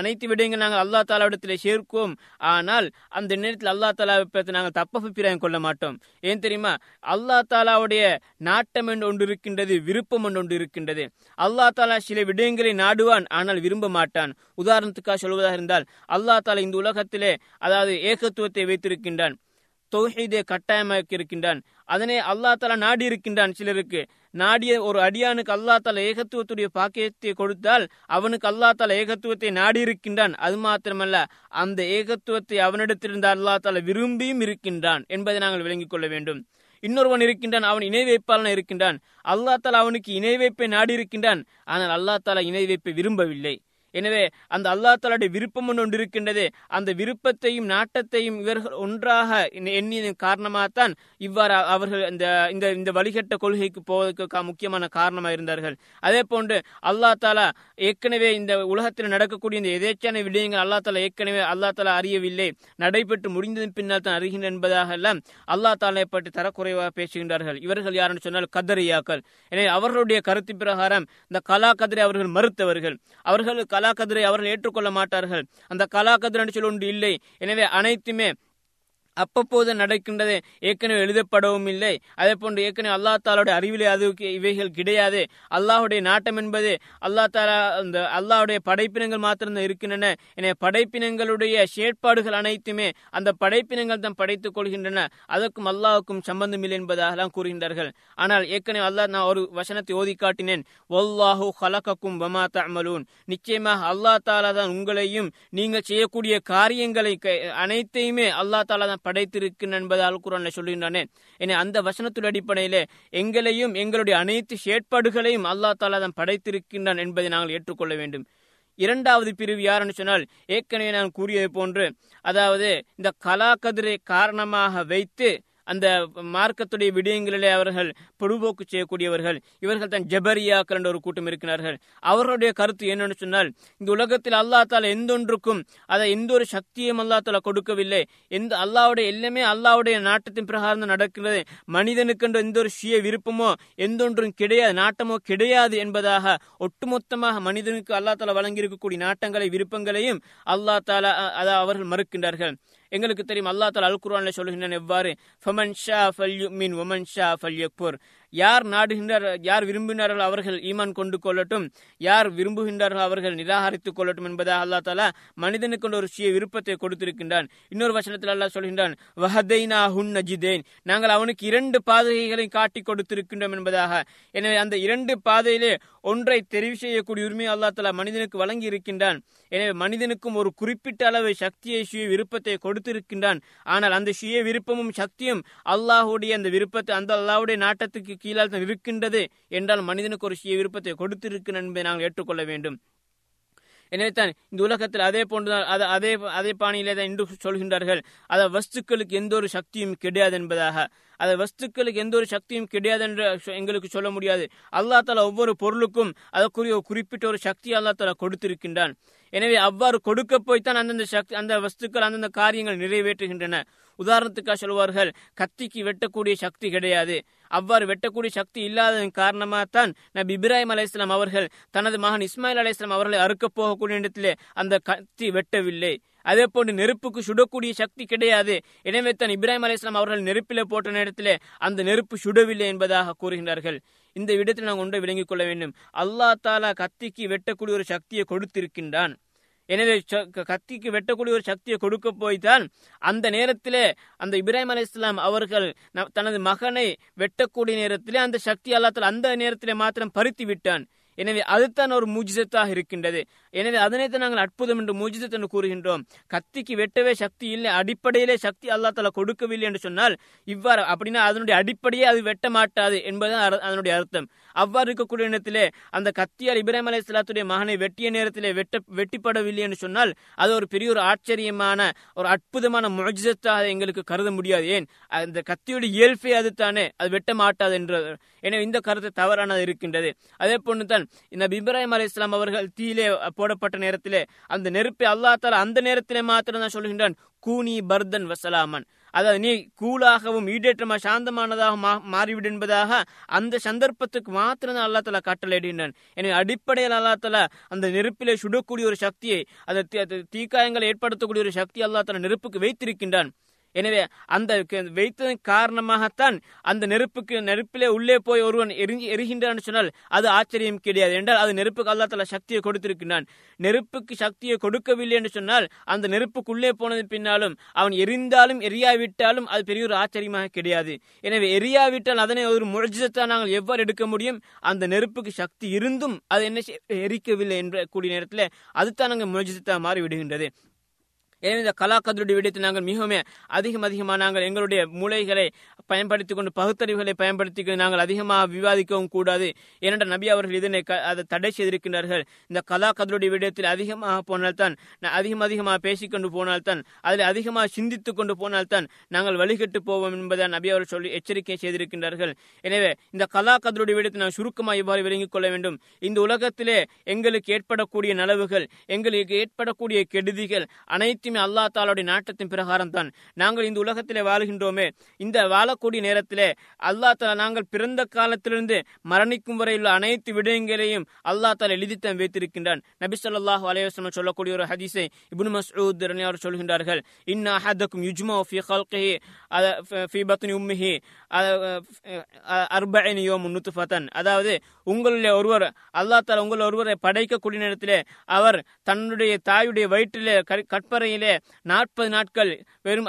அனைத்து விடயங்கள் நாங்கள் அல்லாஹ் தஆலாவிடத்தில் சேர்க்கோம், ஆனால் அந்த நேரத்தில் அல்லாஹ் தஆலாவை பற்றி நாங்கள் தப்பபிப்பிராயம் கொள்ள மாட்டோம். ஏன் தெரியுமா, அல்லாஹ் தஆலாவுடைய நாட்டம் என்று ஒன்று இருக்கின்றது, விருப்பம் என்று ஒன்று இருக்கின்றது. அல்லாஹ் தஆலா சில விடயங்களை நாடுவான், ஆனால் விரும்ப மாட்டான். உதாரணத்துக்காக சொல்வதாக இருந்தால், அல்லாஹ் தஆலா இந்த உலகத்திலே அதாவது ஏகத்துவத்தை வைத்திருக்கின்றான், தௌஹீதை கட்டாயமாக்கி இருக்கின்றான், அதனை அல்லாஹ் தஆலா நாடி இருக்கின்றான். சிலருக்கு நாடிய ஒரு அடியானுக்கு அல்லாஹ் தஆலா ஏகத்துவத்துடைய பாக்கியத்தை கொடுத்தால் அவனுக்கு அல்லாஹ் தஆலா ஏகத்துவத்தை நாடி இருக்கின்றான். அது மாத்திரமல்ல, அந்த ஏகத்துவத்தை அவனிடத்திலிருந்து அல்லாஹ் தஆலா விரும்பியும் இருக்கின்றான் என்பதை நாங்கள் விளங்கிக் கொள்ள வேண்டும். இன்னொருவன் இருக்கின்றான், அவன் இணை வைப்பாளன் இருக்கின்றான். அல்லாஹ் தஆலா அவனுக்கு இணை வைப்பை நாடி இருக்கின்றான், ஆனால் அல்லாஹ் தஆலா இணை வைப்பை விரும்பவில்லை. எனவே அந்த அல்லா தஆலாவுடைய விருப்பம் ஒன்று இருக்கின்றது. அந்த விருப்பத்தையும் நாட்டத்தையும் இவர்கள் ஒன்றாக எண்ணியதன் காரணமாகத்தான் இவ்வாறு அவர்கள் இந்த இந்த வழிகட்ட கொள்கைக்கு போவதற்கு முக்கியமான காரணமாக இருந்தார்கள். அதே போன்று அல்லா தஆலா ஏற்கனவே இந்த உலகத்தில் நடக்கக்கூடிய இந்த எதேச்சான விடயங்கள் அல்லா தஆலா ஏற்கனவே அல்லா தஆலா அறியவில்லை, நடைபெற்று முடிந்ததன் பின்னால் தான் அறிகின்றன என்பதாக எல்லாம் அல்லா தஆலாவை பற்றி தரக்குறைவாக பேசுகின்றார்கள். இவர்கள் யாருன்னு சொன்னால் கதரியாக்கள். எனவே அவர்களுடைய கருத்து பிரகாரம் இந்த கலா கதிரை அவர்கள் மறுத்தவர்கள். அவர்கள் கலா கதிரை அவர்கள் ஏற்றுக்கொள்ள மாட்டார்கள். அந்த கலா கதிரை சொல்ல ஒன்று இல்லை. எனவே அனைத்துமே அப்பப்போது நடக்கின்றது, ஏற்கனவே எழுதப்படவும் இல்லை. அதே போன்று ஏற்கனவே அல்லா தாலாவுடைய அறிவிலே அது இவைகள் கிடையாது. அல்லாஹுடைய நாட்டம் என்பது அல்லா தாலா அந்த அல்லாஹுடைய படைப்பினங்கள் மாத்திரம்தான் இருக்கின்றன. எனவே படைப்பினங்களுடைய செயற்பாடுகள் அனைத்துமே அந்த படைப்பினங்கள் தான் படைத்துக் கொள்கின்றன, அதற்கும் அல்லாஹுக்கும் சம்பந்தம் இல்லை என்பதாகலாம் கூறுகின்றார்கள். ஆனால் ஏற்கனவே அல்லாஹ் நான் ஒரு வசனத்தை ஓதி காட்டினேன், வல்லாஹு ஹலகக்கும் வமா தஅமலூன், நிச்சயமாக அல்லா தாலா தான் உங்களையும் நீங்கள் செய்யக்கூடிய காரியங்களை அனைத்தையுமே அல்லா தாலா தான் படைத்திருக்கின்றன என்பதால் குர்ஆனில் சொல்கின்றானே. என அந்த வசனத்துடைய அடிப்படையிலே எங்களையும் எங்களுடைய அனைத்து செயற்பாடுகளையும் அல்லாஹ் தஆலா தான் படைத்திருக்கின்றான் என்பதை நாங்கள் ஏற்றுக்கொள்ள வேண்டும். இரண்டாவது பிரிவு யாருன்னு சொன்னால் ஏற்கனவே நான் கூறியது போன்று, அதாவது இந்த கலா கதிரை காரணமாக வைத்து அந்த மார்க்கத்துடைய விடயங்களிலே அவர்கள் பொடுபோக்கு செய்யக்கூடியவர்கள். இவர்கள் தான் ஜபரியாக்கள் என்ற ஒரு கூட்டம் இருக்கிறார்கள். அவர்களுடைய கருத்து என்னன்னு சொன்னால், இந்த உலகத்தில் அல்லா தாலா எந்தொன்றுக்கும் அதை எந்த ஒரு சக்தியும் அல்லா தாலா கொடுக்கவில்லை. எந்த அல்லாவுடைய எல்லாமே அல்லாவுடைய நாட்டத்தின் பிரகாரம் நடக்கிறது. மனிதனுக்கென்று எந்த ஒரு சுய விருப்பமோ எந்தொன்றும் கிடையாது, நாட்டமோ கிடையாது என்பதாக ஒட்டுமொத்தமாக மனிதனுக்கு அல்லா தாலா வழங்கியிருக்கக்கூடிய நாட்டங்களை விருப்பங்களையும் அல்லா தாலா அதை அவர்கள் மறுக்கின்றார்கள். எங்களுக்கு தெரியும் அல்லா தஆலா அல் குர்ஆனில் சொல்கின்றன எவ்வாறு, ஃபமன் ஷா ஃபல்யுமின் வமன் ஷா ஃபல்யக்ஃபுர், யார் நாடுகின்றார் யார் விரும்புகின்றார்கள் அவர்கள் ஈமான் கொண்டு கொள்ளட்டும், யார் விரும்புகின்றார்கள் அவர்கள் நிராகரித்துக் கொள்ளட்டும் என்பதாக அல்லா தஆலா மனிதனுக்கு ஒரு சுய விருப்பத்தை கொடுத்திருக்கின்றான். இன்னொரு வசனத்தில் அல்லாஹ் சொல்கின்றான், வஹதைனா ஹுன் நஜிதேன், நாங்கள் அவனுக்கு இரண்டு பாதைகளை காட்டி கொடுத்திருக்கின்றோம் என்பதாக. எனவே அந்த இரண்டு பாதையிலே ஒன்றை தெரிவு செய்யக்கூடிய உரிமையை அல்லா தஆலா மனிதனுக்கு வழங்கி இருக்கின்றான். எனவே மனிதனுக்கும் ஒரு குறிப்பிட்ட அளவு சக்தியை சுய விருப்பத்தை கொடுத்திருக்கின்றான். ஆனால் அந்த சுய விருப்பமும் சக்தியும் அல்லாஹுடைய அந்த விருப்பத்தை அந்த அல்லாஹுடைய நாட்டத்துக்கு கீழால் தான் இருக்கின்றது என்றால் மனிதனுக்கு ஒரு சுய விருப்பத்தை கொடுத்திருக்கின்றன என்பதை நாங்கள் ஏற்றுக்கொள்ள வேண்டும். எனவே தான் இந்த உலகத்தில் அதே போன்றுதான் அதை அதே அதே பாணியிலே தான் இன்று சொல்கின்றார்கள், அதை வஸ்துக்களுக்கு எந்த ஒரு சக்தியும் கிடையாது என்பதாக. அது வஸ்துக்களுக்கு எந்த ஒரு சக்தியும் கிடையாது என்று எங்களுக்கு சொல்ல முடியாது. அல்லா தஆலா ஒவ்வொரு பொருளுக்கும் அதற்குரிய குறிப்பிட்ட ஒரு சக்தி அல்லா தஆலா கொடுத்திருக்கின்றான். எனவே அவ்வாறு கொடுக்க போய்தான் அந்தந்த சக்தி அந்த வஸ்துக்கள் அந்தந்த காரியங்கள் நிறைவேற்றுகின்றன. உதாரணத்துக்காக சொல்வார்கள், கத்திக்கு வெட்டக்கூடிய சக்தி கிடையாது. அவ்வாறு வெட்டக்கூடிய சக்தி இல்லாததன் காரணமாகத்தான் நபி இப்ராஹிம் அலைஹிஸ்ஸலாம் அவர்கள் தனது மகன் இஸ்மாயில் அலைஹிஸ்ஸலாம் அவர்களை அறுக்கப் போகக்கூடிய இடத்திலே அந்த கத்தி வெட்டவில்லை. அதே போன்று நெருப்புக்கு சுடக்கூடிய சக்தி கிடையாது. எனவே தான் இப்ராஹிம் அலைஹிஸ்ஸலாம் அவர்கள் நெருப்பிலே போட்ட நேரத்திலே அந்த நெருப்பு சுடவில்லை என்பதாக கூறுகின்றார்கள். இந்த விடத்தில் நாங்கள் ஒன்றை விளங்கிக் கொள்ள வேண்டும், அல்லா தாலா கத்திக்கு வெட்டக்கூடிய ஒரு சக்தியை கொடுத்திருக்கின்றான். எனவே கத்திக்கு வெட்டக்கூடிய ஒரு சக்தியை கொடுக்க போய்தான் அந்த நேரத்திலே அந்த இப்ராஹிம் அலைஹிஸ்ஸலாம் அவர்கள் தனது மகனை வெட்டக்கூடிய நேரத்திலே அந்த சக்தி அல்லா தாலா அந்த நேரத்திலே மாத்திரம் பறித்து விட்டான். எனவே அதுதான் ஒரு மூஜிசத்தாக இருக்கின்றது. எனவே அதனைத்தான் நாங்கள் அற்புதம் என்று மூஜிசத் என்று கூறுகின்றோம். கத்திக்கு வெட்டவே சக்தி இல்லை, அடிப்படையிலே சக்தி அல்லா தஆலா கொடுக்கவில்லை என்று சொன்னால் இவ்வாறு அப்படின்னா அதனுடைய அடிப்படையே அது வெட்ட மாட்டாது என்பதுதான் அதனுடைய அர்த்தம். அவ்வாறு இருக்கக்கூடிய நேரத்திலே அந்த கத்தியால் இப்ராஹிம் அலைஹிஸ்ஸலாத்துடைய மகனை வெட்டிய நேரத்திலே வெட்ட வெட்டிப்படவில்லை என்று சொன்னால் அது ஒரு பெரிய ஒரு ஆச்சரியமான ஒரு அற்புதமான மூஜிசத்தாக எங்களுக்கு கருத முடியாது. ஏன், அந்த கத்தியுடைய இயல்பே அது தானே, அது வெட்ட மாட்டாது என்று. எனவே இந்த கருத்து தவறானது இருக்கின்றது. அதே போன்று தான் நபி இப்ராஹிம் அலைஹிஸ்ஸலாம் அவர்கள் தீயிலே போடப்பட்ட நேரத்திலே அந்த நெருப்பை அல்லாஹ் தஆலா அந்த நேரத்திலே மாத்திரம் தான் சொல்கின்றான், கூனி பர்தன் வசலாமன், அதாவது நீ கூலாகவும் ஈடேற்றமா சாந்தமானதாக மாறிவிடும் என்பதாக அந்த சந்தர்ப்பத்துக்கு மாத்திரம்தான் அல்லா தஆலா கட்டளையிடுகின்றான். எனவே அடிப்படையில் அல்லா தஆலா அந்த நெருப்பிலே சுடக்கூடிய ஒரு சக்தியை அதை தீக்காயங்களை ஏற்படுத்தக்கூடிய ஒரு சக்தியை அல்லா தஆலா நெருப்புக்கு வைத்திருக்கின்றான். எனவே அந்த வைத்ததன் காரணமாகத்தான் அந்த நெருப்புக்கு நெருப்பிலே உள்ளே போய் ஒருவன் எரிஞ்சி எரிகின்றான்னு சொன்னால் அது ஆச்சரியம் கிடையாது. என்றால் அது நெருப்புக்கு அல்லா தஆலா சக்தியை கொடுத்திருக்கின்றான். நெருப்புக்கு சக்தியை கொடுக்கவில்லை என்று சொன்னால் அந்த நெருப்புக்குள்ளே போனது பின்னாலும் அவன் எரிந்தாலும் எரியாவிட்டாலும் அது பெரிய ஒரு ஆச்சரியமாக கிடையாது. எனவே எரியாவிட்டால் அதனை ஒரு முஜிசத்தை நாங்கள் எவ்வாறு எடுக்க முடியும், அந்த நெருப்புக்கு சக்தி இருந்தும் அது என்ன எரிக்கவில்லை என்ற கூடிய நேரத்தில் அதுதான் நாங்கள் முஜிசத்தாக மாறிவிடுகின்றது. எனவே இந்த கலாக்கதிரோடு விடுத்து நாங்கள் மிகவும் அதிகம் அதிகமாக நாங்கள் எங்களுடைய மூளைகளை பயன்படுத்தி கொண்டு பகுத்தறிவுகளை பயன்படுத்தி நாங்கள் அதிகமாக விவாதிக்கவும் கூடாது. ஏனென்ற நபி அவர்கள் இதனை அதை தடை செய்திருக்கின்றார்கள். இந்த கலாக்கதிரோடு விடயத்தில் அதிகமாக போனால்தான், அதிகம் அதிகமாக பேசிக்கொண்டு போனால்தான், அதில் அதிகமாக சிந்தித்து கொண்டு போனால்தான் நாங்கள் வழிகட்டு போவோம் என்பதை நபி அவர்கள் சொல்லி எச்சரிக்கை செய்திருக்கின்றார்கள். எனவே இந்த கலாக்கதிரோடு விடயத்தை நாம் சுருக்கமாக இவ்வாறு விளங்கிக் கொள்ள வேண்டும். இந்த உலகத்திலே எங்களுக்கு ஏற்படக்கூடிய நலவுகள், எங்களுக்கு ஏற்படக்கூடிய கெடுதிகள் அனைத்துமே அல்லா தாலாவுடைய நாட்டத்தின் பிரகாரம் தான். நாங்கள் இந்த உலகத்திலே வாழ்கின்றோமே, இந்த வாழக்கூடிய நேரத்திலே அல்லா தாலா நாங்கள் பிறந்த காலத்திலிருந்து மரணிக்கும் வரையுள்ள அனைத்து விடயங்களையும் அல்லா தாலா எழுதித்தான் வைத்திருக்கின்றான். நபி ஸல்லல்லாஹு அலைஹி வஸல்லம் சொல்லக்கூடிய ஒரு ஹதீஸை இப்னு மஸ்ஊத் ரலியல்லாஹு சொல்கின்றார்கள், இன்ன அஹதக்கும் யுஜ்மஉ ஃபீ கல்கிஹி ஃபீ பத்னி உம்மிஹி அர்பஈன யௌமன் நுத்ஃபதன். அதாவது உங்களுடைய ஒருவர் அல்லா தாலா உங்கள் ஒருவரை படைக்கக்கூடிய நேரத்திலே அவர் தன்னுடைய தாயுடைய வயிற்றிலே கற்பறையிலே நாற்பது நாட்கள் வெறும்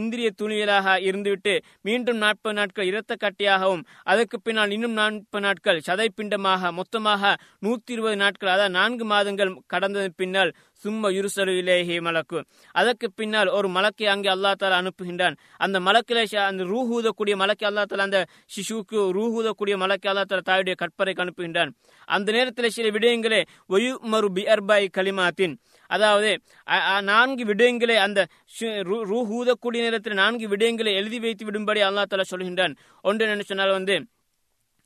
இந்திரிய துணியலாக இருந்துவிட்டு மீண்டும் நாற்பது நாட்கள் இரத்த கட்டியாகவும் அதற்கு பின்னால் இன்னும் நாற்பது நாட்கள் சதை பிண்டமாக மொத்தமாக நூத்தி இருபது நாட்கள் அதாவது நான்கு மாதங்கள் கடந்ததன் பின்னால் சும்மா யுருசலு இலேஹி மலக்கு, அதற்கு பின்னால் ஒரு மலக்கை அங்கே அல்லா தாலா அனுப்புகின்றான். அந்த மலக்கிலே அந்த ரூஹூதக்கூடிய மலக்கை அல்லா தாலா அந்த சிசுக்கு ரூஹூதக்கூடிய மலக்கை அல்லா தாலா தாயுடைய கற்பறைக்கு அனுப்புகின்றான். அந்த நேரத்தில் சில விடயங்களே ஒயு மறு பி அர்பாய் கலிமாத்தின், அதாவது நான்கு விடயங்களை அந்த ரூஹூதக்கூடிய நேரத்தில் நான்கு விடயங்களை எழுதி வைத்து விடும்படி அல்லா தாலா சொல்கின்றான். ஒன்று என்ன சொன்னால் வந்து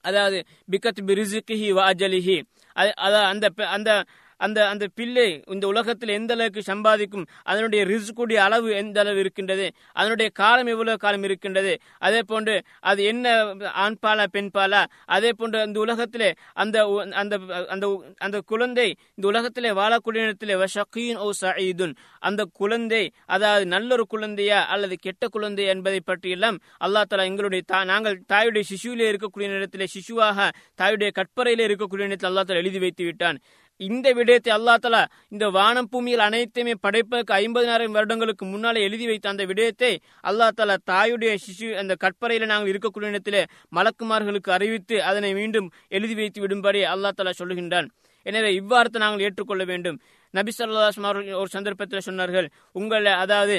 அதாவது பிகத் பி ரிசுகிஹி வ அஜலிஹி, அந்த அந்த அந்த அந்த பிள்ளை இந்த உலகத்தில் எந்த அளவுக்கு சம்பாதிக்கும், அதனுடைய ரிஸ்குடைய அளவு எந்த அளவு இருக்கின்றது, அதனுடைய காலம் எவ்வளவு காலம் இருக்கின்றது, அதே போன்று அது என்ன ஆண் பாலா பெண் பாலா, அதே போன்று இந்த உலகத்திலே அந்த அந்த அந்த அந்த குழந்தை இந்த உலகத்திலே வாழக்கூடிய நேரத்திலே ஷகீன் ஓ சயீதுன், அந்த குழந்தை அதாவது நல்லொரு குழந்தையா அல்லது கெட்ட குழந்தையா என்பதை பற்றியெல்லாம் அல்லா தாலா எங்களுடைய தா நாங்கள் தாயுடைய சிசுவிலே இருக்கக்கூடிய நேரத்திலே சிசுவாக தாயுடைய கற்பறையிலே இருக்கக்கூடிய நேரத்தில் அல்லா தாலா எழுதி வைத்து விட்டான். இந்த விடயத்தை அல்லா தாலா இந்த வானம் பூமியில் அனைத்தையுமே படைப்பதற்கு ஐம்பதாயிரம் வருடங்களுக்கு முன்னாலே எழுதி வைத்த அந்த விடயத்தை அல்லா தாலா தாயுடைய சிசு அந்த கற்பறையில நாங்கள் இருக்கக்கூடிய இடத்திலே மலக்குமார்களுக்கு அறிவித்து அதனை மீண்டும் எழுதி வைத்து விடும்படி அல்லா தாலா சொல்லுகின்றான். எனவே இவ்வாறு நாங்கள் ஏற்றுக்கொள்ள வேண்டும். நபி ஸல்லல்லாஹு அலைஹி வஸல்லம் ஒரு சந்தர்ப்பத்தில் சொன்னார்கள், உங்களை அதாவது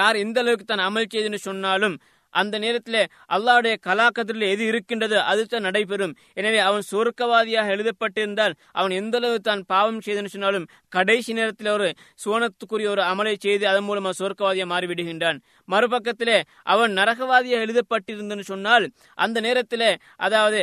யார் எந்த அளவுக்கு தான் அமல் செய்துன்னு சொன்னாலும் அந்த நேரத்தில் அல்லாவுடைய கலாக்கதிரில் எது இருக்கின்றதோ அதுதான் நடைபெறும். எனவே அவன் சொர்க்கவாதியாக எழுதப்பட்டிருந்தால் அவன் எந்த அளவு தான் பாவம் செய்தன்னு சொன்னாலும் கடைசி நேரத்தில் ஒரு சோனத்துக்குரிய ஒரு அமலை செய்து அதன் மூலமாக சொர்க்கவாதியாக மாறிவிடுகின்றான். மறுபக்கத்திலே அவன் நரகவாதியாக எழுதப்பட்டிருந்தன்னு சொன்னால் அந்த நேரத்தில் அதாவது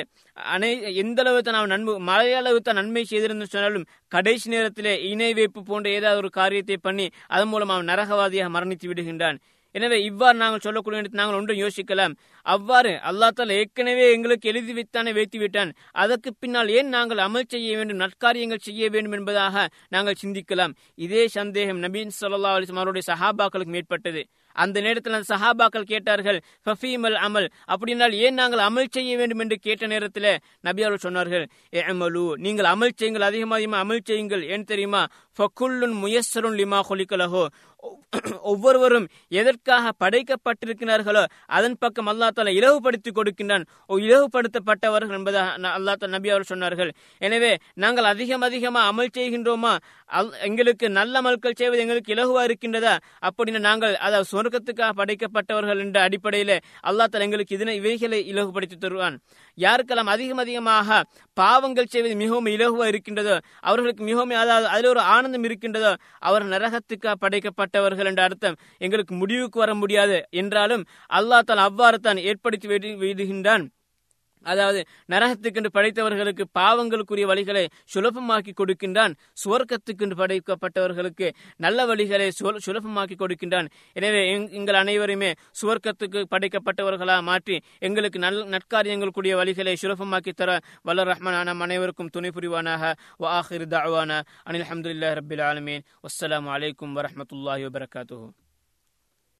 அனை எந்த அளவு தான் அவன் நன்மை மழையளவு தான் நன்மை செய்திருந்து சொன்னாலும் கடைசி நேரத்திலே இணை வைப்பு போன்ற ஏதாவது ஒரு காரியத்தை பண்ணி அதன் மூலம் அவன் நரகவாதியாக மரணித்து விடுகின்றான். எனவே இவ்வாறு நாங்கள் சொல்லக்கூடிய நாங்கள் ஒன்றும் யோசிக்கலாம். அவ்வாறு அல்லா தாலா ஏற்கனவே எங்களுக்கு எழுதி வைத்தானே வைத்து விட்டான், அதற்கு பின்னால் ஏன் நாங்கள் அமல் செய்ய வேண்டும், நற்காரியங்கள் செய்ய வேண்டும் என்பதாக நாங்கள் சிந்திக்கலாம். இதே சந்தேகம் நபி ஸல்லல்லாஹு அலைஹி வஸல்லம் அவருடைய சஹாபாக்களுக்கு ஏற்பட்டது. அந்த நேரத்தில் அந்த சஹாபாக்கள் கேட்டார்கள், ஃபஃபீமல் அமல் அப்படின்னால் ஏன் நாங்கள் அமல் செய்ய வேண்டும் என்று கேட்ட நேரத்தில் நபி அவர்கள் சொன்னார்கள், எமலு நீங்கள் அமல் செய்யுங்கள், அதிகமாக அதிகமாக அமல் செய்யுங்கள். ஏன் தெரியுமா, ஃபகுல்லுன் முயஸ்ஸருன் லிமா குலிகலஹு, ஒவ்வொருவரும் எதற்காக படைக்கப்பட்டிருக்கிறார்களோ அதன் பக்கம் அல்லா தாலா இலவுபடுத்தி கொடுக்கின்றான், இலவுபடுத்தப்பட்டவர்கள் என்பதாக அல்லா தாலா நபி அவர்கள் சொன்னார்கள். எனவே நாங்கள் அதிகம் அதிகமாக அமல் செய்கின்றோமா, எங்களுக்கு நல்ல அமல்கள் செய்வது எங்களுக்கு இலகுவா இருக்கின்றதா, அப்படின்னு நாங்கள் அதாவது சொர்க்கத்துக்காக படைக்கப்பட்டவர்கள் என்ற அடிப்படையில் அல்லா தாலா எங்களுக்கு இதனை இவைகளை இலகுபடுத்தி தருவான். யாருக்கெல்லாம் அதிகம் அதிகமாக பாவங்கள் செய்வது மிகவும் இலகுவா இருக்கின்றதோ, அவர்களுக்கு மிகவும் அதாவது அதில் ஒரு ஆனந்தம் இருக்கின்றதோ, அவர் நரகத்துக்காக படைக்கப்பட்ட ர்கள் என்ற அர்த்தம் எங்களுக்கு முடிவுக்கு வர முடியாது. என்றாலும் அல்லாஹ் தான் அவ்வாறு தான் ஏற்படுத்தி விடுகின்றான். அதாவது நரகத்துக்கென்று படைத்தவர்களுக்கு பாவங்களுக்குரிய வழிகளை சுலபமாக்கி கொடுக்கின்றான், சுவர்க்கத்துக்கென்று படைக்கப்பட்டவர்களுக்கு நல்ல வழிகளை சுலபமாக்கி கொடுக்கின்றான். எனவே எங்கள் அனைவருமே சுவர்க்கத்துக்கு படைக்கப்பட்டவர்களாக மாற்றி எங்களுக்கு நல் நற்காரியங்களுக்குரிய வழிகளை சுலபமாக்கி தர வல்ல ரஹ்மான் நம் அனைவருக்கும் துணை புரிவானாக. வ ஆஹிரு தஅவானா அனில் ஹம்துலில்லாஹி ரப்பில் ஆலமீன். வஸ்ஸலாமு அலைக்கும் வரஹ்மத்துல்லாஹி வபரகாத்துஹு.